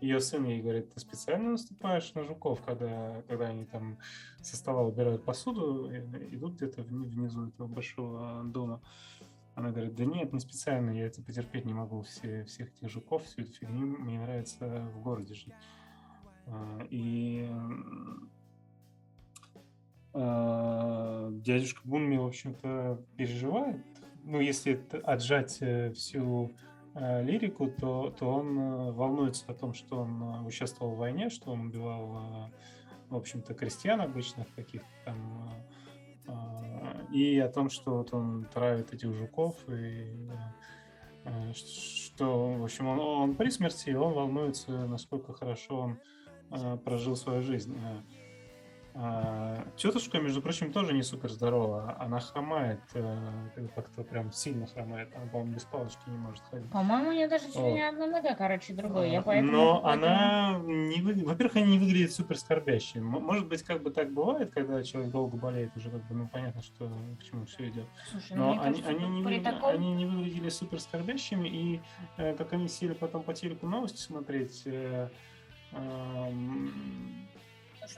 ее сын ей говорит, ты специально наступаешь на жуков, когда они там со стола убирают посуду, идут где-то внизу этого большого дома. Она говорит, да нет, не специально, я это потерпеть не могу, всех этих жуков, всю эту фигню, мне нравится в городе жить. И... Дядюшка Бунми, в общем-то, переживает. Ну, если отжать всю лирику, то он волнуется о том, что он участвовал в войне, что он убивал, в общем-то, крестьян обычных каких-то там, и о том, что вот он травит этих жуков, и что, в общем, он при смерти, и он волнуется, насколько хорошо он прожил свою жизнь. Тетушка, между прочим, тоже не супер здорова. Она хромает, как-то прям сильно хромает. Она, по-моему, без палочки не может ходить. По-моему, у нее даже сегодня одна нога, другой. Но она, во-первых, она не выглядит супер скорбящей. Может быть, как бы так бывает, когда человек долго болеет, уже как бы, ну, понятно, что к чему все идет. Слушай, но они не выглядели супер скорбящими, и как они сели потом по телеку новости смотреть...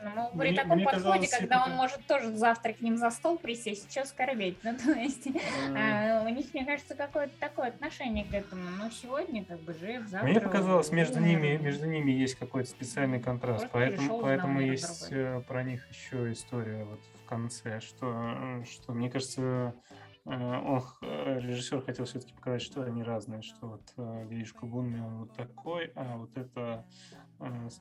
Ну, при таком подходе, когда он может тоже завтра к ним за стол присесть, что скорбеть, ну, то есть у них, мне кажется, какое-то такое отношение к этому, но сегодня как бы жив, завтра... Мне показалось, между ними есть какой-то специальный контраст, поэтому есть про них еще история вот в конце, что мне кажется, режиссер хотел все-таки показать, что они разные, что вот Дядюшка Бунми он вот такой, а вот это,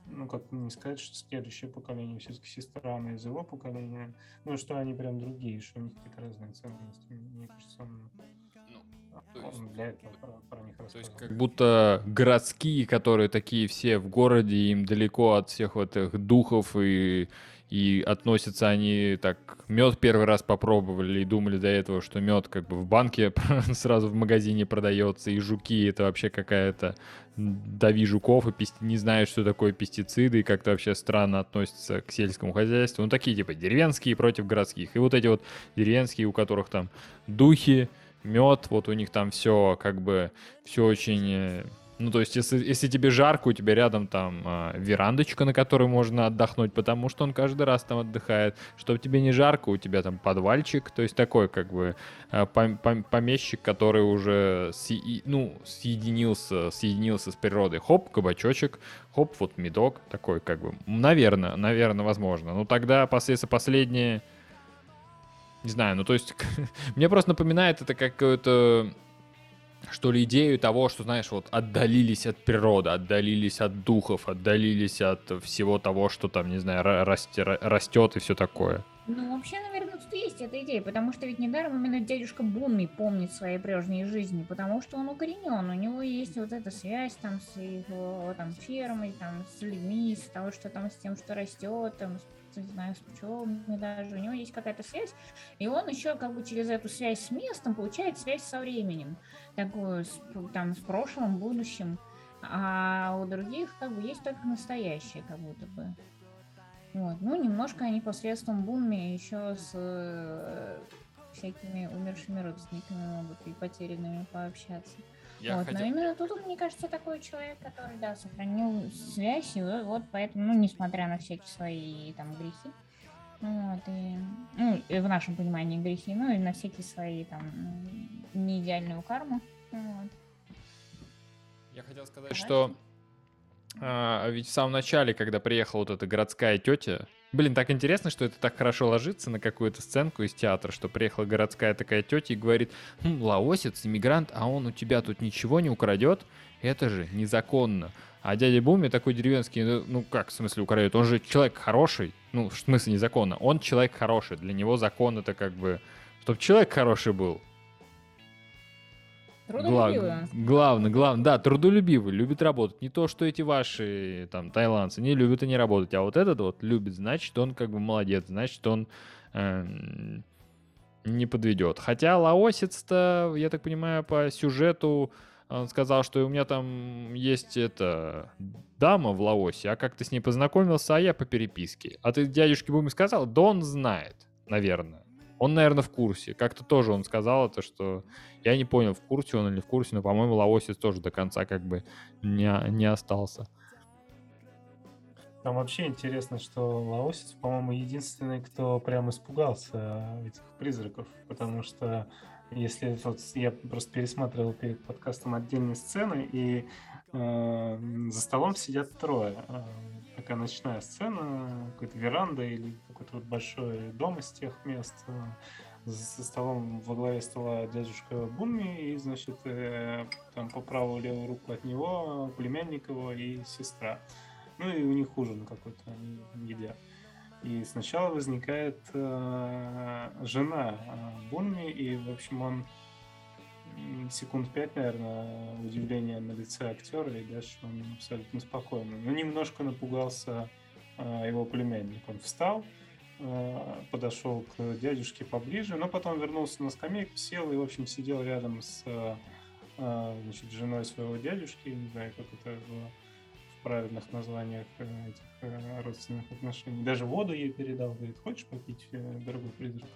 ну как не сказать, что следующее поколение все-таки сестра, она из его поколения, ну что они прям другие, что у них какие-то разные ценности, мне кажется, он для этого про них рассказывал. То есть как будто городские, которые такие все в городе, им далеко от всех вот этих духов и относятся они так, мед первый раз попробовали и думали до этого, что мед как бы в банке сразу в магазине продается, и жуки — это вообще какая-то дави жуков, и не знают, что такое пестициды, и как-то вообще странно относятся к сельскому хозяйству. Ну, такие типа деревенские против городских. И вот эти вот деревенские, у которых там духи, мед, вот у них там все как бы, все очень... Ну, то есть, если тебе жарко, у тебя рядом там верандочка, на которой можно отдохнуть, потому что он каждый раз там отдыхает. Чтобы тебе не жарко, у тебя там подвальчик. То есть, такой как бы помещик, который уже съединился с природой. Хоп, кабачочек, хоп, вот медок такой как бы. Наверное, возможно. Но тогда, последнее... Не знаю, ну, то есть, мне просто напоминает это какое-то... что ли, идею того, что, знаешь, вот отдалились от природы, отдалились от духов, отдалились от всего того, что там, не знаю, растет и все такое. Ну, вообще, наверное, тут есть эта идея, потому что ведь недаром именно дядюшка Бунми помнит свои прежние жизни, потому что он укоренен, у него есть вот эта связь там с его там фермой, там с людьми, с того, что там с тем, что растет, там, не знаю, с пчелами даже, у него есть какая-то связь, и он еще как бы через эту связь с местом получает связь со временем, такую, там, с прошлым, будущим, а у других как бы есть только настоящее, как будто бы. Вот. Ну, немножко они посредством Бунми еще с всякими умершими родственниками могут и потерянными пообщаться. Вот, но именно тут, мне кажется, такой человек, который, да, сохранил связь, и вот поэтому, ну, несмотря на всякие свои там грехи, вот, и, ну, и в нашем понимании грехи, ну, и на всякие свои там неидеальную карму, вот. Я хотел сказать, что ведь в самом начале, когда приехала вот эта городская тетя, блин, так интересно, что это так хорошо ложится на какую-то сценку из театра, что приехала городская такая тетя и говорит, лаосец, иммигрант, а он у тебя тут ничего не украдет? Это же незаконно. А дядя Бунми такой деревенский, ну как, в смысле украдет? Он же человек хороший, ну в смысле незаконно, он человек хороший, для него закон это как бы, чтобы человек хороший был. Трудолюбивый. Главное, да, трудолюбивый, любит работать. Не то, что эти ваши там тайландцы не любят и не работать, а вот этот вот любит, значит, он как бы молодец, значит, он не подведет. Хотя лаосец-то, я так понимаю, по сюжету он сказал, что у меня там есть эта дама в Лаосе, а как ты с ней познакомился, а я по переписке. А ты дядюшке Бунми сказал? Да он знает, наверное. Он, наверное, в курсе. Как-то тоже он сказал это, что... Я не понял, в курсе он или не в курсе, но, по-моему, лаосец тоже до конца как бы не остался. Там вообще интересно, что лаосец, по-моему, единственный, кто прям испугался этих призраков, потому что если... Вот, я просто пересматривал перед подкастом отдельные сцены, и за столом сидят трое. Такая ночная сцена, какая-то веранда или какой-то вот большой дом из тех мест. За столом во главе стола дядюшка Бунми, и, значит, там по правую левую руку от него племянник его и сестра. Ну и у них ужин какой-то, они едят. И сначала возникает жена Бунми, и, в общем, он секунд 5, наверное, удивление на лице актера, и дальше он абсолютно спокойный. Но немножко напугался его племянник. Он встал, подошел к дядюшке поближе, но потом вернулся на скамейку, сел и, в общем, сидел рядом с, значит, женой своего дядюшки, не знаю, как это было в правильных названиях этих родственных отношений. Даже воду ей передал, говорит, хочешь попить, дорогой призрак?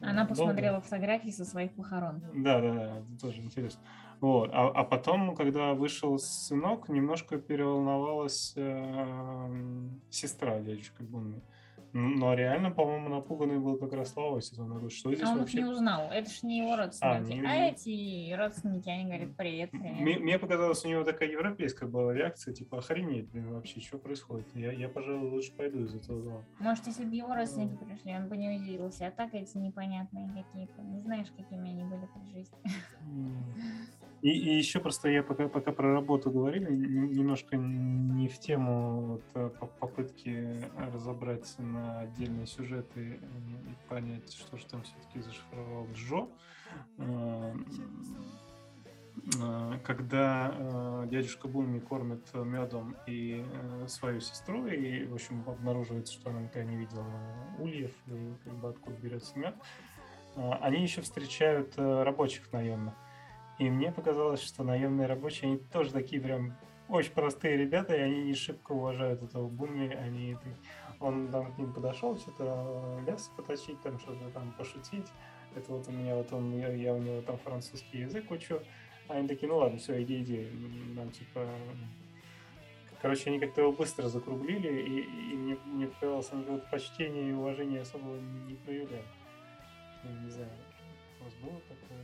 Она посмотрела фотографии со своих похорон. Да, это тоже интересно. Вот. А потом, когда вышел сынок, немножко переволновалась сестра дядюшки Бунми. Но реально, по-моему, напуганный был как раз лаосец. Он говорит, что здесь вообще... А он их не узнал, это ж не его родственники. Эти родственники, они говорят, привет. Мне показалось, у него такая европейская была реакция, типа, охренеть, блин, вообще, что происходит? Я, пожалуй, лучше пойду из этого зала. Может, если бы его родственники пришли, он бы не удивился. А так эти непонятные какие-то, не знаешь, какими они были при жизни. И еще просто я пока про работу говорили, немножко не в тему вот, попытки разобрать на отдельные сюжеты и понять, что же там все-таки зашифровал Джо. Когда дядюшка Бунми кормит медом и свою сестру, и, в общем, обнаруживается, что она никогда не видела ульев, и как бы откуда берется мед, они еще встречают рабочих наемных. И мне показалось, что наемные рабочие, они тоже такие прям очень простые ребята, и они не шибко уважают этого Бунми. Он там к ним подошел, что-то ляс поточить, там что-то там пошутить. Это вот у меня вот я у него там французский язык учу. А они такие, ну ладно, все, иди. Нам типа... Короче, они как-то его быстро закруглили, и мне показалось, они вот почтения и уважения особо не проявляют. Не знаю, у вас было такое?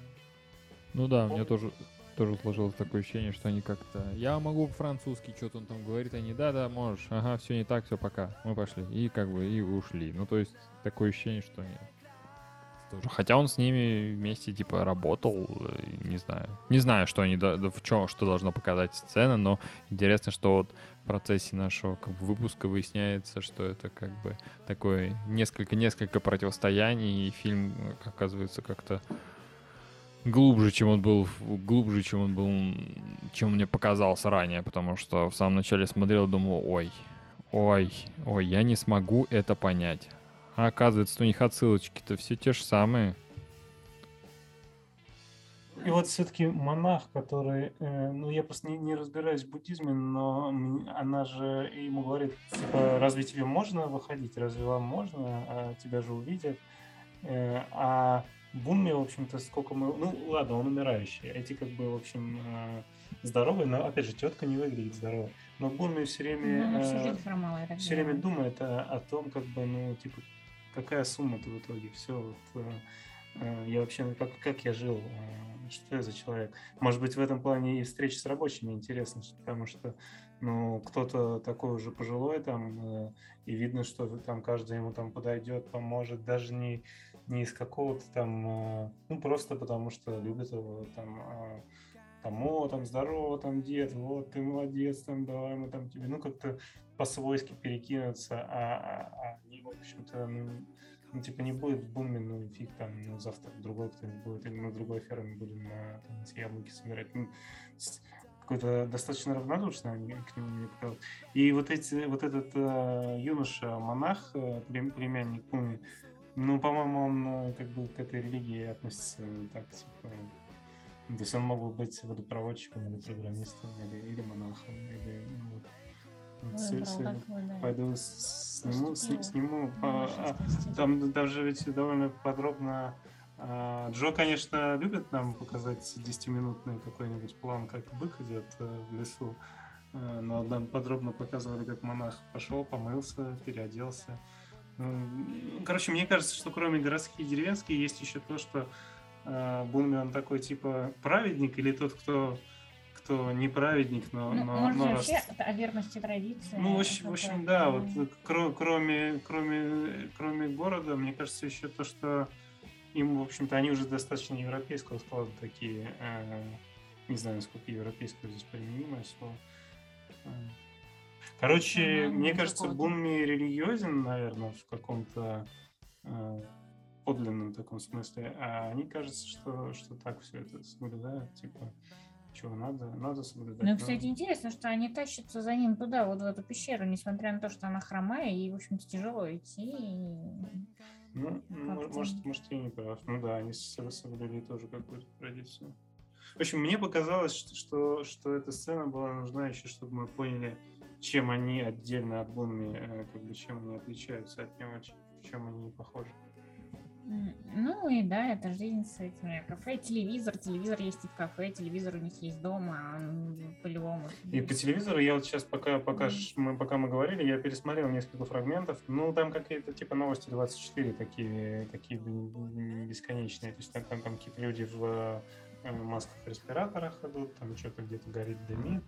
Ну да, у меня тоже сложилось такое ощущение, что они как-то... Я могу по-французски, что-то он там говорит, они да, можешь, ага, все не так, все, пока, мы пошли. И как бы и ушли. Ну то есть такое ощущение, что... Тоже. Хотя он с ними вместе типа работал, не знаю. Не знаю, что они, да, в чем, что должно показать сцена, но интересно, что вот в процессе нашего как бы выпуска выясняется, что это как бы такое несколько противостояний, и фильм оказывается как-то... Глубже, чем мне показался ранее, потому что в самом начале смотрел и думал, ой, я не смогу это понять. А оказывается, у них отсылочки-то все те же самые. И вот все-таки монах, который... я просто не разбираюсь в буддизме, но она же ему говорит, типа, разве тебе можно выходить, разве вам можно, а тебя же увидят. Бунми, в общем-то, сколько мы... Ну, ладно, он умирающий. Эти, как бы, в общем, здоровые. Но, опять же, тетка не выглядит здоровой. Но Бунми все время думает о том, как бы, типа, какая сумма-то в итоге. Все, вот... Я вообще... Как я жил? Что я за человек? Может быть, в этом плане и встреча с рабочими интересна, потому что, кто-то такой уже пожилой, там, и видно, что там каждый ему там подойдет, поможет, даже не из какого-то там, просто потому что любят его, здорово, там, дед, вот, ты молодец, там, давай мы там тебе, как-то по-свойски перекинуться, они, в общем-то, ну, типа, не будет Бунми, ну, фиг там, ну, завтра другой кто-нибудь будет, или на другой ферме будем на эти яблоки собирать. Ну, какой-то достаточно равнодушный они к нему не показывают. И вот этот юноша-монах, племянник Бунми, ну, по-моему, он как бы к этой религии относится так, типа... То есть он мог бы быть водопроводчиком, или программистом, или монахом, или... Ну, пойду сниму. Там даже ведь довольно подробно. Джо, конечно, любит нам показать 10-минутный какой-нибудь план, как бык идет в лесу. Но нам подробно показывали, как монах пошел, помылся, переоделся. Короче, мне кажется, что кроме городских и деревенских есть еще то, что Бунми, он такой типа праведник или тот, кто не праведник, но вообще о верности традиции. Ну, в общем, да, вот кроме города, мне кажется, еще то, что им, в общем-то, они уже достаточно европейского склада такие, не знаю, насколько европейского здесь применимое слово. Короче, мне кажется, Бунми религиозен, наверное, в каком-то подлинном таком смысле, а они кажется, что так все это соблюдают, типа... Чего надо соблюдать. Ну, кстати, интересно, что они тащатся за ним туда, вот в эту пещеру, несмотря на то, что она хромая, и, в общем-то, тяжело идти. И... Ну, может, я не прав. Ну да, они соблюдали тоже какую-то традицию. В общем, мне показалось, что эта сцена была нужна еще, чтобы мы поняли, чем они отдельно от Бунми, как бы, чем они отличаются от него, в чем они похожи. Ну и да, это жизнь с этими кафе, телевизор есть и в кафе, телевизор у них есть дома, по-любому. И по телевизору я вот сейчас, пока мы говорили, я пересмотрел несколько фрагментов, ну там какие-то типа новости 24 такие бесконечные, то есть там какие-то люди в масках-респираторах идут, там что-то где-то горит, дымит,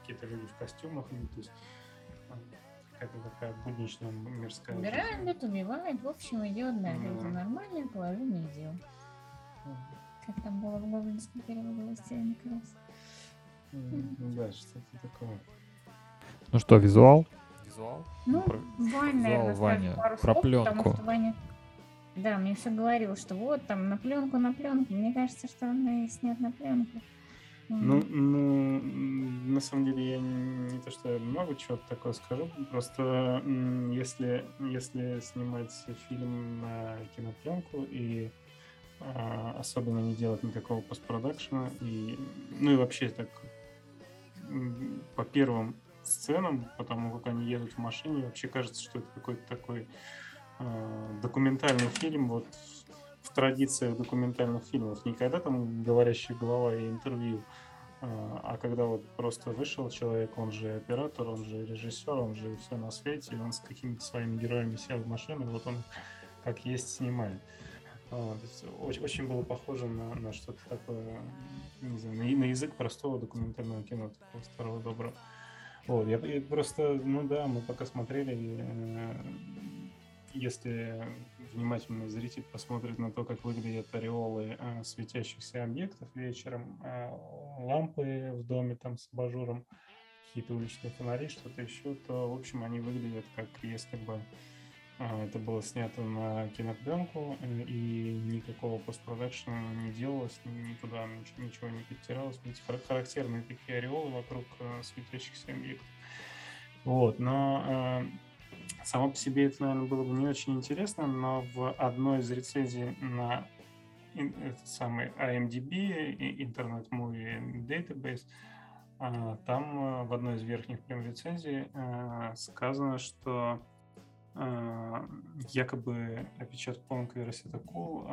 какие-то люди в костюмах, то есть... Это такая будничная мирская... Грабят, убивают, в общем, идет, да, это нормальное положение дел. Как там было в гоблинском переводе «Стивена Кросса». Да, что-то такое. Ну что, визуал? Ну, Ваня, про пленку. Потому что Ваня... Да, мне все говорил, что вот там на пленку. Мне кажется, что он снят на пленку. Ну, на самом деле, я не то, что я много чего-то такого скажу, просто если снимать фильм на кинопленку и особенно не делать никакого постпродакшена, и вообще так по первым сценам, потому как они едут в машине, вообще кажется, что это какой-то такой документальный фильм, вот в традициях документальных фильмов. Не когда там говорящая голова и интервью, а когда вот просто вышел человек, он же оператор, он же режиссер, он же все на свете, и он с какими-то своими героями сел в машину, вот он как есть снимает. Очень, очень было похоже на что-то такое, не знаю, на язык простого документального кино, такого старого доброго. Вот, я просто, ну да, мы пока смотрели, если внимательный зритель посмотрит на то, как выглядят ореолы светящихся объектов вечером, лампы в доме там с абажуром, какие-то уличные фонари, что-то еще, то, в общем, они выглядят, как если бы это было снято на кинопленку, и никакого постпродакшена не делалось, никуда ничего не подтиралось. Ведь характерные такие ореолы вокруг светящихся объектов. Вот, но... Само по себе это, наверное, было бы не очень интересно, но в одной из рецензий на этот самый IMDb, Internet Movie Database, там в одной из верхних прям рецензий сказано, что якобы Апичатпон Верасетакул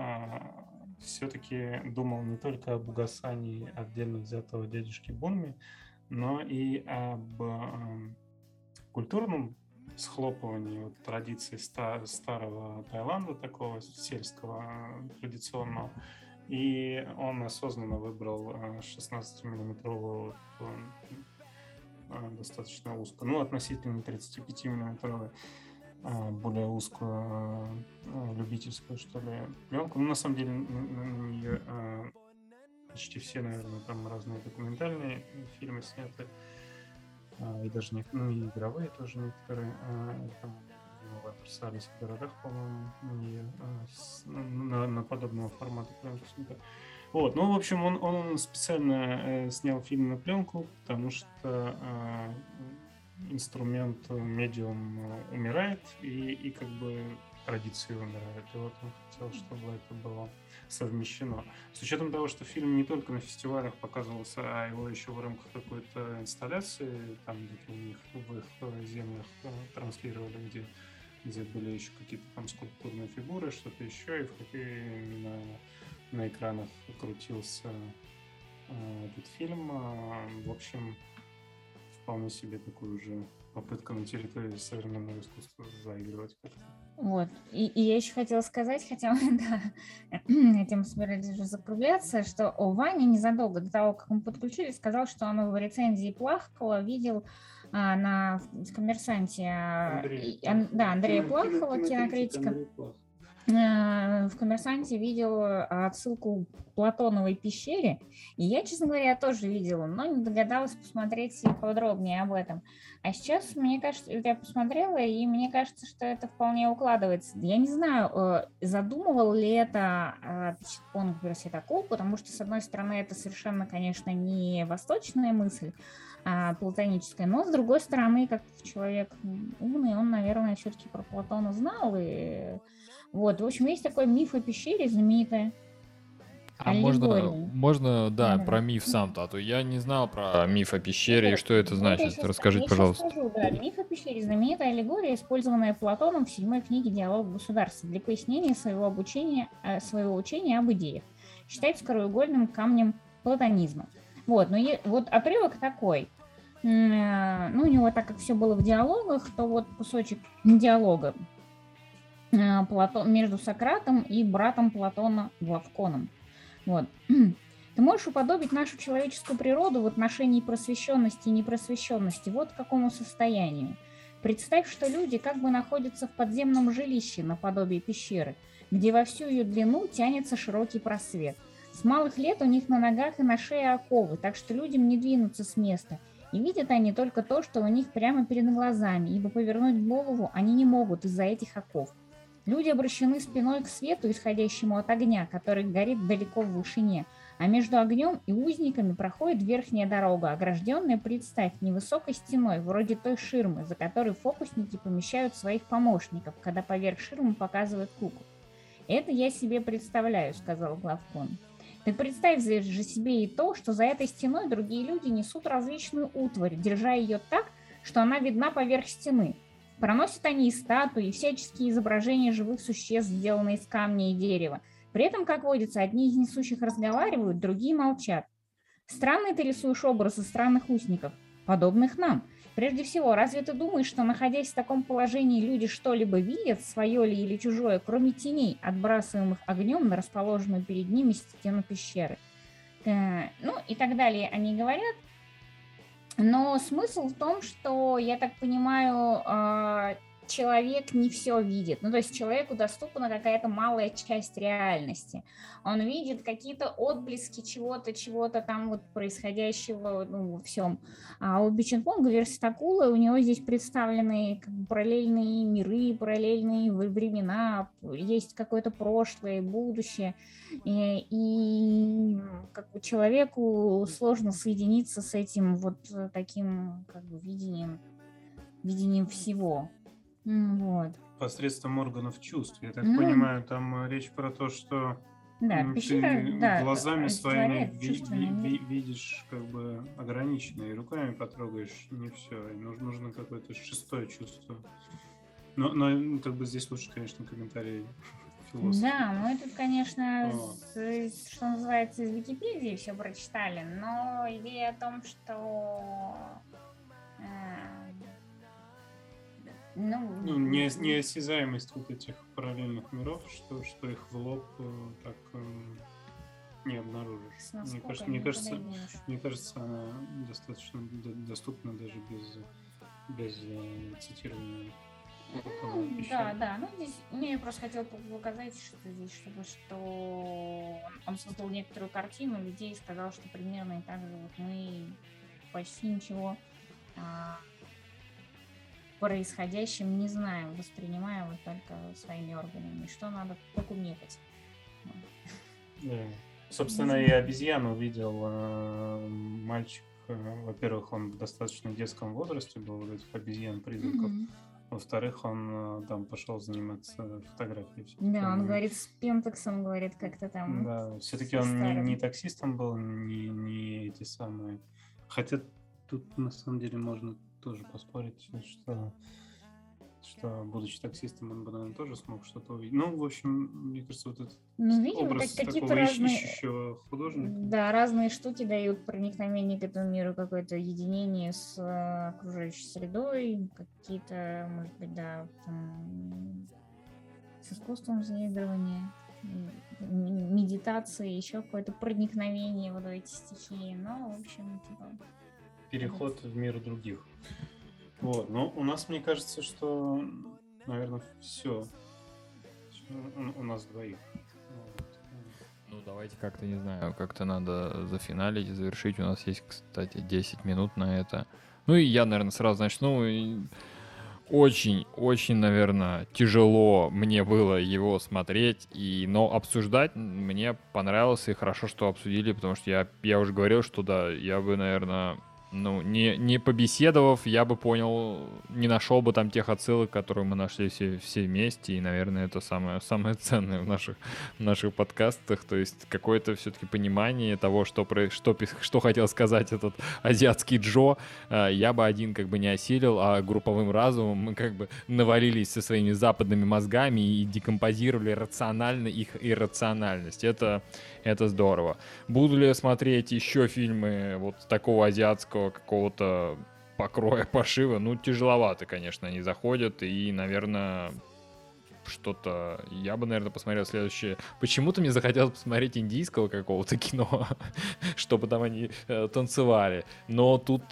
все-таки думал не только об угасании отдельно взятого дядюшки Бунми, но и об культурном схлопывание вот традиций старого Таиланда, такого сельского, традиционного. И он осознанно выбрал 16-миллиметровую, достаточно узкую, ну, относительно 35-миллиметровую, более узкую, любительскую, что ли, пленку. Ну, на самом деле, на нее почти все, наверное, там разные документальные фильмы сняты. И даже не, ну, и игровые тоже некоторые, там, представились в городах, по-моему, и на подобного формата. Вот, ну, в общем, он специально снял фильм на пленку, потому что инструмент медиум умирает, и как бы традиции умирают. И вот он хотел, чтобы это было совмещено. С учетом того, что фильм не только на фестивалях показывался, а его еще в рамках какой-то инсталляции, там где-то у них в их землях транслировали, где были еще какие-то там скульптурные фигуры, что-то еще, и в хоккее на экранах крутился этот фильм. В общем, вполне себе такую уже попытку на территории современного искусства заигрывать как-то. Вот. И я еще хотела сказать, хотя этим собирались уже закругляться, что Ваня незадолго до того, как мы подключили, сказал, что он его рецензии Плахкала видел на «Коммерсанте». Андрея Плахкала, кинокритика. В «Коммерсанте» видел отсылку к Платоновой пещере, и я, честно говоря, тоже видела, но не догадалась посмотреть подробнее об этом. А сейчас, мне кажется, я посмотрела, и мне кажется, что это вполне укладывается. Я не знаю, задумывал ли это Апичатпон Верасетакул, потому что, с одной стороны, это совершенно, конечно, не восточная мысль, платоническая, но, с другой стороны, как человек умный, он, наверное, все-таки про Платона знал, и... Вот, в общем, есть такой миф о пещере знаменитая. А можно, да, про миф сам-то, а то я не знал про миф о пещере и что это значит. Расскажите, пожалуйста. Я скажу, да, миф о пещере – знаменитая аллегория, использованная Платоном в 7 книге «Диалог государства» для пояснения своего учения об идеях. Считается краеугольным камнем платонизма. Вот, но вот отрывок такой. Ну, у него, так как все было в диалогах, то вот кусочек диалога. Платон, между Сократом и братом Платона Главконом. Вот. Ты можешь уподобить нашу человеческую природу в отношении просвещенности и непросвещенности вот к какому состоянию. Представь, что люди как бы находятся в подземном жилище наподобие пещеры, где во всю ее длину тянется широкий просвет. С малых лет у них на ногах и на шее оковы, так что людям не двинуться с места. И видят они только то, что у них прямо перед глазами, ибо повернуть голову они не могут из-за этих оков. Люди обращены спиной к свету, исходящему от огня, который горит далеко в вышине, а между огнем и узниками проходит верхняя дорога, огражденная, представь, невысокой стеной, вроде той ширмы, за которой фокусники помещают своих помощников, когда поверх ширмы показывают куклу. «Это я себе представляю», — сказал главкон. «Ты представь же себе и то, что за этой стеной другие люди несут различную утварь, держа ее так, что она видна поверх стены». Проносят они и статуи, и всяческие изображения живых существ, сделанные из камня и дерева. При этом, как водится, одни из несущих разговаривают, другие молчат. Странный ты рисуешь образы странных устников, подобных нам. Прежде всего, разве ты думаешь, что, находясь в таком положении, люди что-либо видят, свое ли или чужое, кроме теней, отбрасываемых огнем на расположенную перед ними стену пещеры? Ну и так далее они говорят. Но смысл в том, что, я так понимаю, человек не все видит. Ну, то есть человеку доступна какая-то малая часть реальности. Он видит какие-то отблески чего-то там вот происходящего, ну, во всем. А у Апичатпона Верасетакула, у него здесь представлены как бы параллельные миры, параллельные времена, есть какое-то прошлое, будущее. И как бы человеку сложно соединиться с этим вот таким как бы видением всего. Вот. Посредством органов чувств. Я так понимаю, там речь про то, что ты глазами своими видишь как бы ограниченно, и руками потрогаешь не все. И нужно какое-то шестое чувство. Но как бы здесь лучше, конечно, комментарии философов. Да, мы тут, конечно, что называется, из Википедии все прочитали, но идея о том, что... Ну, неосязаемость вот этих параллельных миров, что их в лоб так не обнаружишь. Мне кажется, она достаточно доступна даже без цитирования. Я просто хотела показать, что здесь, что он создал некоторую картину людей и сказал, что примерно и так же вот мы почти ничего происходящим не знаем, воспринимаем вот только своими органами, что надо покумекать. Собственно, и обезьяну видел мальчик. Во-первых, он в достаточно детском возрасте был, вот этих обезьян-призраков. Mm-hmm. Во-вторых, он там пошел заниматься фотографией. Да, он говорит с Пентаксом, говорит как-то там. Да, все-таки он не таксистом был, не эти самые. Хотя тут на самом деле можно тоже поспорить, что будучи таксистом, он бы, наверное, тоже смог что-то увидеть. Ну, в общем, мне кажется, вот этот образ такого ищущего художника. Да, разные штуки дают проникновение к этому миру, какое-то единение с окружающей средой, какие-то, может быть, да, там, с искусством заигрывания, медитации, еще какое-то проникновение вот в эти стихии. Но, в общем, типа... Переход в мир других. Вот, ну, у нас, мне кажется, что, наверное, все у нас двоих. Ну, давайте как-то, не знаю, как-то надо зафиналить и завершить. У нас есть, кстати, 10 минут на это. Ну, и я, наверное, сразу начну. Очень, наверное, тяжело мне было его смотреть, но обсуждать мне понравилось, и хорошо, что обсудили, потому что я уже говорил, что да, я бы, наверное... Ну, не побеседовав, я бы понял, не нашел бы там тех отсылок, которые мы нашли все вместе, и, наверное, это самое ценное в наших подкастах, то есть какое-то все-таки понимание того, что хотел сказать этот азиатский Джо, я бы один как бы не осилил, а групповым разумом мы как бы навалились со своими западными мозгами и декомпозировали рационально их иррациональность, это здорово. Буду ли я смотреть еще фильмы вот такого азиатского какого-то покроя, пошива, ну, тяжеловато, конечно, они заходят, и, наверное, что-то... Я бы, наверное, посмотрел следующее. Почему-то мне захотелось посмотреть индийского какого-то кино, чтобы там они танцевали. Но тут,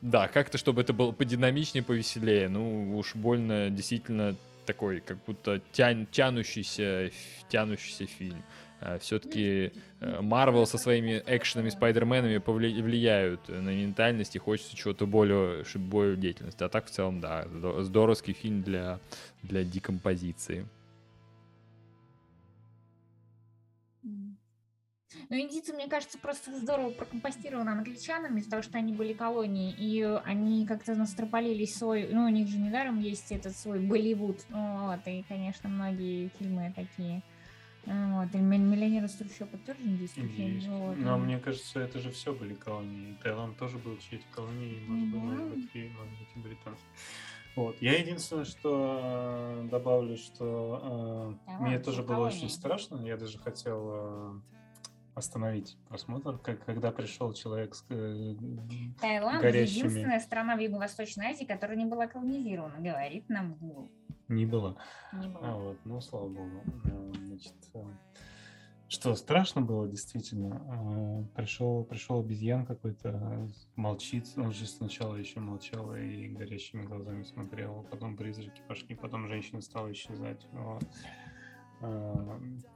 да, как-то, чтобы это было подинамичнее, повеселее. Ну, уж больно, действительно, такой, как будто тянущийся фильм. Все-таки Marvel со своими экшенами, Спайдерменами влияют на ментальность, и хочется чего-то более деятельности. А так в целом, да, здоровский фильм для декомпозиции. Ну, индийцы, мне кажется, просто здорово прокомпостированы англичанами, из-за того, что они были колонией, и они как-то настропалили свой... Ну, у них же недаром есть этот свой Болливуд. Вот, и, конечно, многие фильмы такие... Вот, и «Миллионер из трущоб» тоже индийский фильм. Вот. Но мне кажется, это же все были колонии. Таиланд тоже был чьей-то колонией, может быть, и британский. Вот. Я единственное, что добавлю, что мне тоже было очень страшно. Я даже хотел остановить просмотр, когда пришел человек с Таиланд — единственная страна в Юго-Восточной Азии, которая не была колонизирована, говорит нам Google. Не было. А вот, ну, слава богу. Значит, что страшно было, действительно. Пришел обезьян какой-то, молчит. Он же сначала еще молчал и горящими глазами смотрел. Потом призраки пошли, потом женщина стала исчезать. Вот.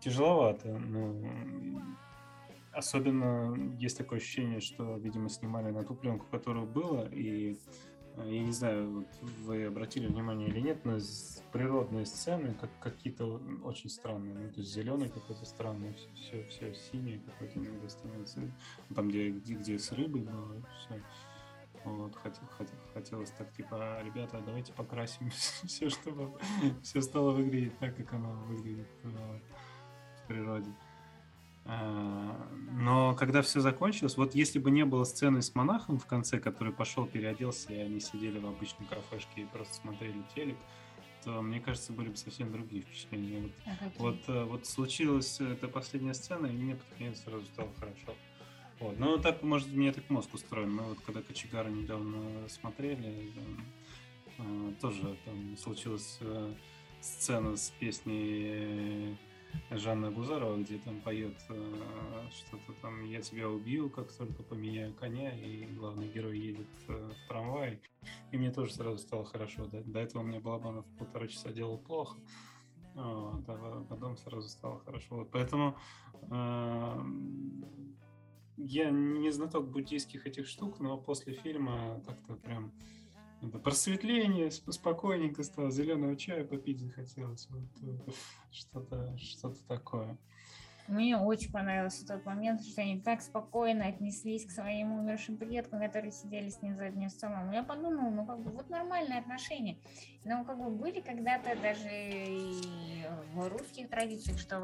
Тяжеловато, но... Особенно есть такое ощущение, что, видимо, снимали на ту пленку, которую было, и я не знаю, вы обратили внимание или нет, но природные сцены как какие-то очень странные. Ну, то есть зеленый какой-то странный, все синее какое-то иногда становится. Там, где с рыбой было, все. Вот, хотелось так, типа, ребята, давайте покрасим все, чтобы все стало выглядеть так, как оно выглядит в природе. Но когда все закончилось, вот если бы не было сцены с монахом в конце, который пошел, переоделся, и они сидели в обычной кафешке и просто смотрели телек, то, мне кажется, были бы совсем другие впечатления. Вот случилась эта последняя сцена, и мне под конец сразу стало хорошо. Вот. Ну, так, может, мне так мозг устроен. Мы вот когда «Кочегара» недавно смотрели, тоже там случилась сцена с песней Жанна Гузарова, где там поет что-то там «Я тебя убью, как только поменяю коня», и главный герой едет в трамвай. И мне тоже сразу стало хорошо. До этого мне Балабанов полтора часа делал плохо, а потом сразу стало хорошо. Вот. Поэтому я не знаток буддийских этих штук, но после фильма как-то прям просветление, спокойненько стало, зеленого чая попить захотелось, вот, что-то такое. Мне очень понравился тот момент, что они так спокойно отнеслись к своим умершим предкам, которые сидели с ним за одним столом. Я подумала, вот нормальные отношения. Но были когда-то даже и в русских традициях, что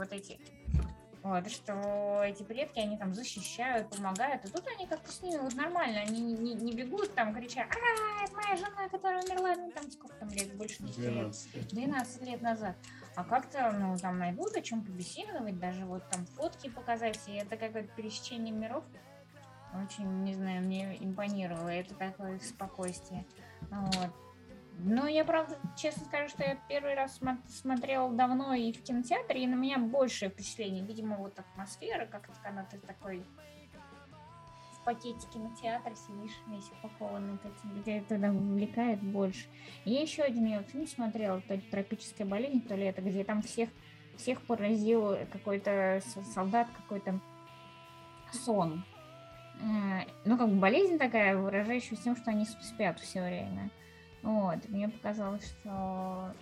эти предки, они там защищают, помогают. И тут они как-то с ними нормально, они не бегут там, крича: «А, это моя жена, которая умерла, сколько лет, больше 12 лет назад». А как-то, найдут о чем побеседовать, даже фотки показать, и это какое-то пересечение миров. Очень, не знаю, мне импонировало, это такое спокойствие. Но я, правда, честно скажу, что я первый раз смотрела давно и в кинотеатре, и на меня большее впечатление, видимо, атмосфера, как-то когда ты такой в пакете кинотеатра сидишь, весь упакованный, тебя туда увлекает больше. И еще один я фильм смотрела, то ли «Тропическая болезнь», то ли это, где там всех поразил какой-то солдат, какой-то сон. Болезнь такая, выражающаяся тем, что они спят все время. Мне показалось, что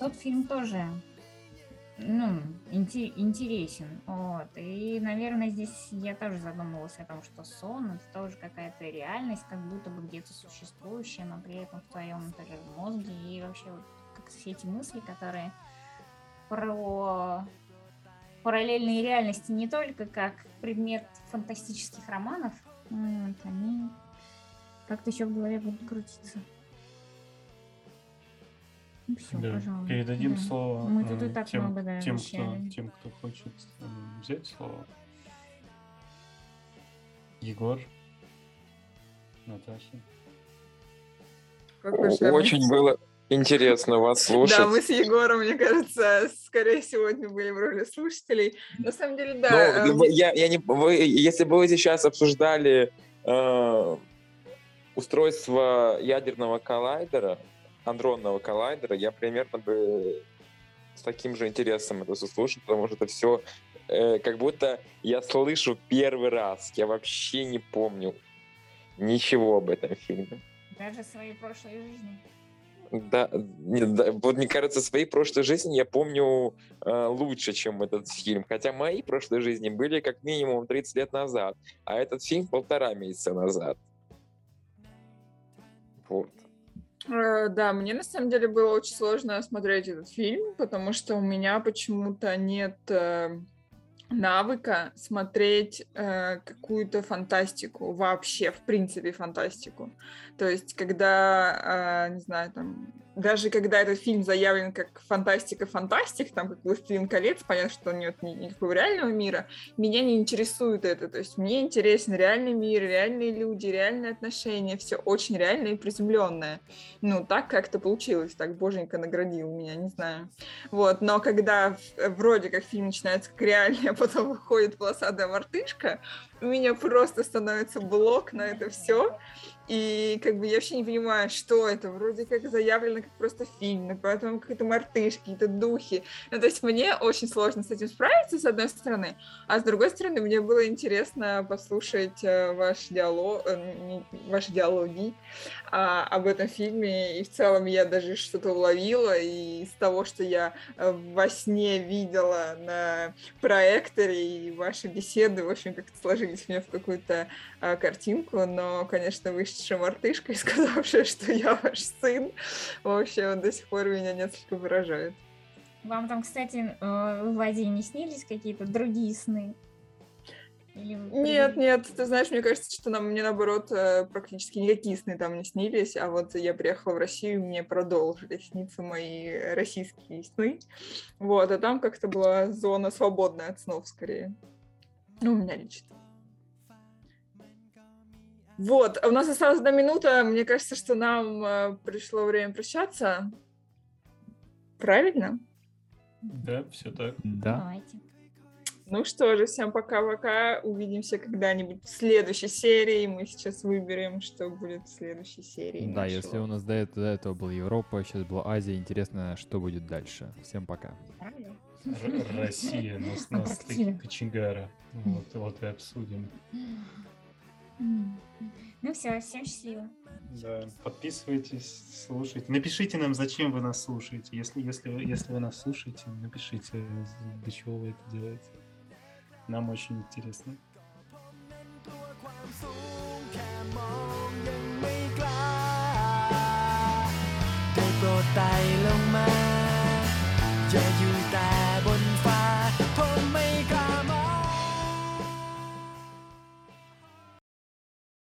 тот фильм тоже интересен. И, наверное, здесь я тоже задумывалась о том, что сон — это тоже какая-то реальность, как будто бы где-то существующая, но при этом в твоем мозге, и вообще как все эти мысли, которые про параллельные реальности не только как предмет фантастических романов, они как-то еще в голове будет крутиться. Все, да, пожалуй. Передадим слово мы тут и так тем, кто хочет взять слово. Егор, Наташа. Очень было интересно вас слушать. Да, мы с Егором, мне кажется, скорее сегодня были в роли слушателей. На самом деле, да. Если бы вы сейчас обсуждали устройство ядерного коллайдера, андронного коллайдера, я примерно бы с таким же интересом это слушал, потому что это все как будто я слышу первый раз. Я вообще не помню ничего об этом фильме. Даже свои прошлые жизни. Да, вот мне кажется, свои прошлые жизни я помню лучше, чем этот фильм. Хотя мои прошлые жизни были как минимум 30 лет назад, а этот фильм 1,5 месяца назад. Да, мне на самом деле было очень сложно смотреть этот фильм, потому что у меня почему-то нет навыка смотреть какую-то фантастику, вообще, в принципе, фантастику. То есть, когда, даже когда этот фильм заявлен как фантастика-фантастик, там как «Властелин колец», понятно, что нет никакого реального мира, меня не интересует это. То есть мне интересен реальный мир, реальные люди, реальные отношения, все очень реальное и приземленное. Так как-то получилось, так боженька наградил меня, не знаю. Но когда вроде как фильм начинается как реальный, а потом выходит полосатая мартышка, у меня просто становится блок на это все. И я вообще не понимаю, что это. Вроде как заявлено как просто фильм, потом какие-то мартышки, какие-то духи. То есть мне очень сложно с этим справиться, с одной стороны. А с другой стороны, мне было интересно послушать ваши диалоги об этом фильме. И в целом я даже что-то уловила. И из того, что я во сне видела на проекторе, и ваши беседы, в общем, как-то сложились мне в какую-то картинку. Но, конечно, вышедшая мартышка и сказавшая, что я ваш сын, вообще он до сих пор меня несколько поражает. Вам там, кстати, в Владе не снились какие-то другие сны? Нет, ты знаешь, мне кажется, что мне, наоборот, практически никакие сны там не снились, а вот я приехала в Россию, и мне продолжили сниться мои российские сны, а там как-то была зона свободная от снов, скорее. У меня лично. У нас осталась 1 минута. Мне кажется, что нам пришло время прощаться. Правильно? Да, все так. Да. Давайте. Что же, всем пока-пока. Увидимся когда-нибудь в следующей серии. Мы сейчас выберем, что будет в следующей серии. Да, если у нас до этого была Европа, сейчас была Азия. Интересно, что будет дальше. Всем пока. Россия, но с нас кочегара. Вот и обсудим. Ну все, всем счастливо. Да, подписывайтесь, слушайте. Напишите нам, зачем вы нас слушаете. Если вы нас слушаете, напишите, для чего вы это делаете. Нам очень интересно. Ты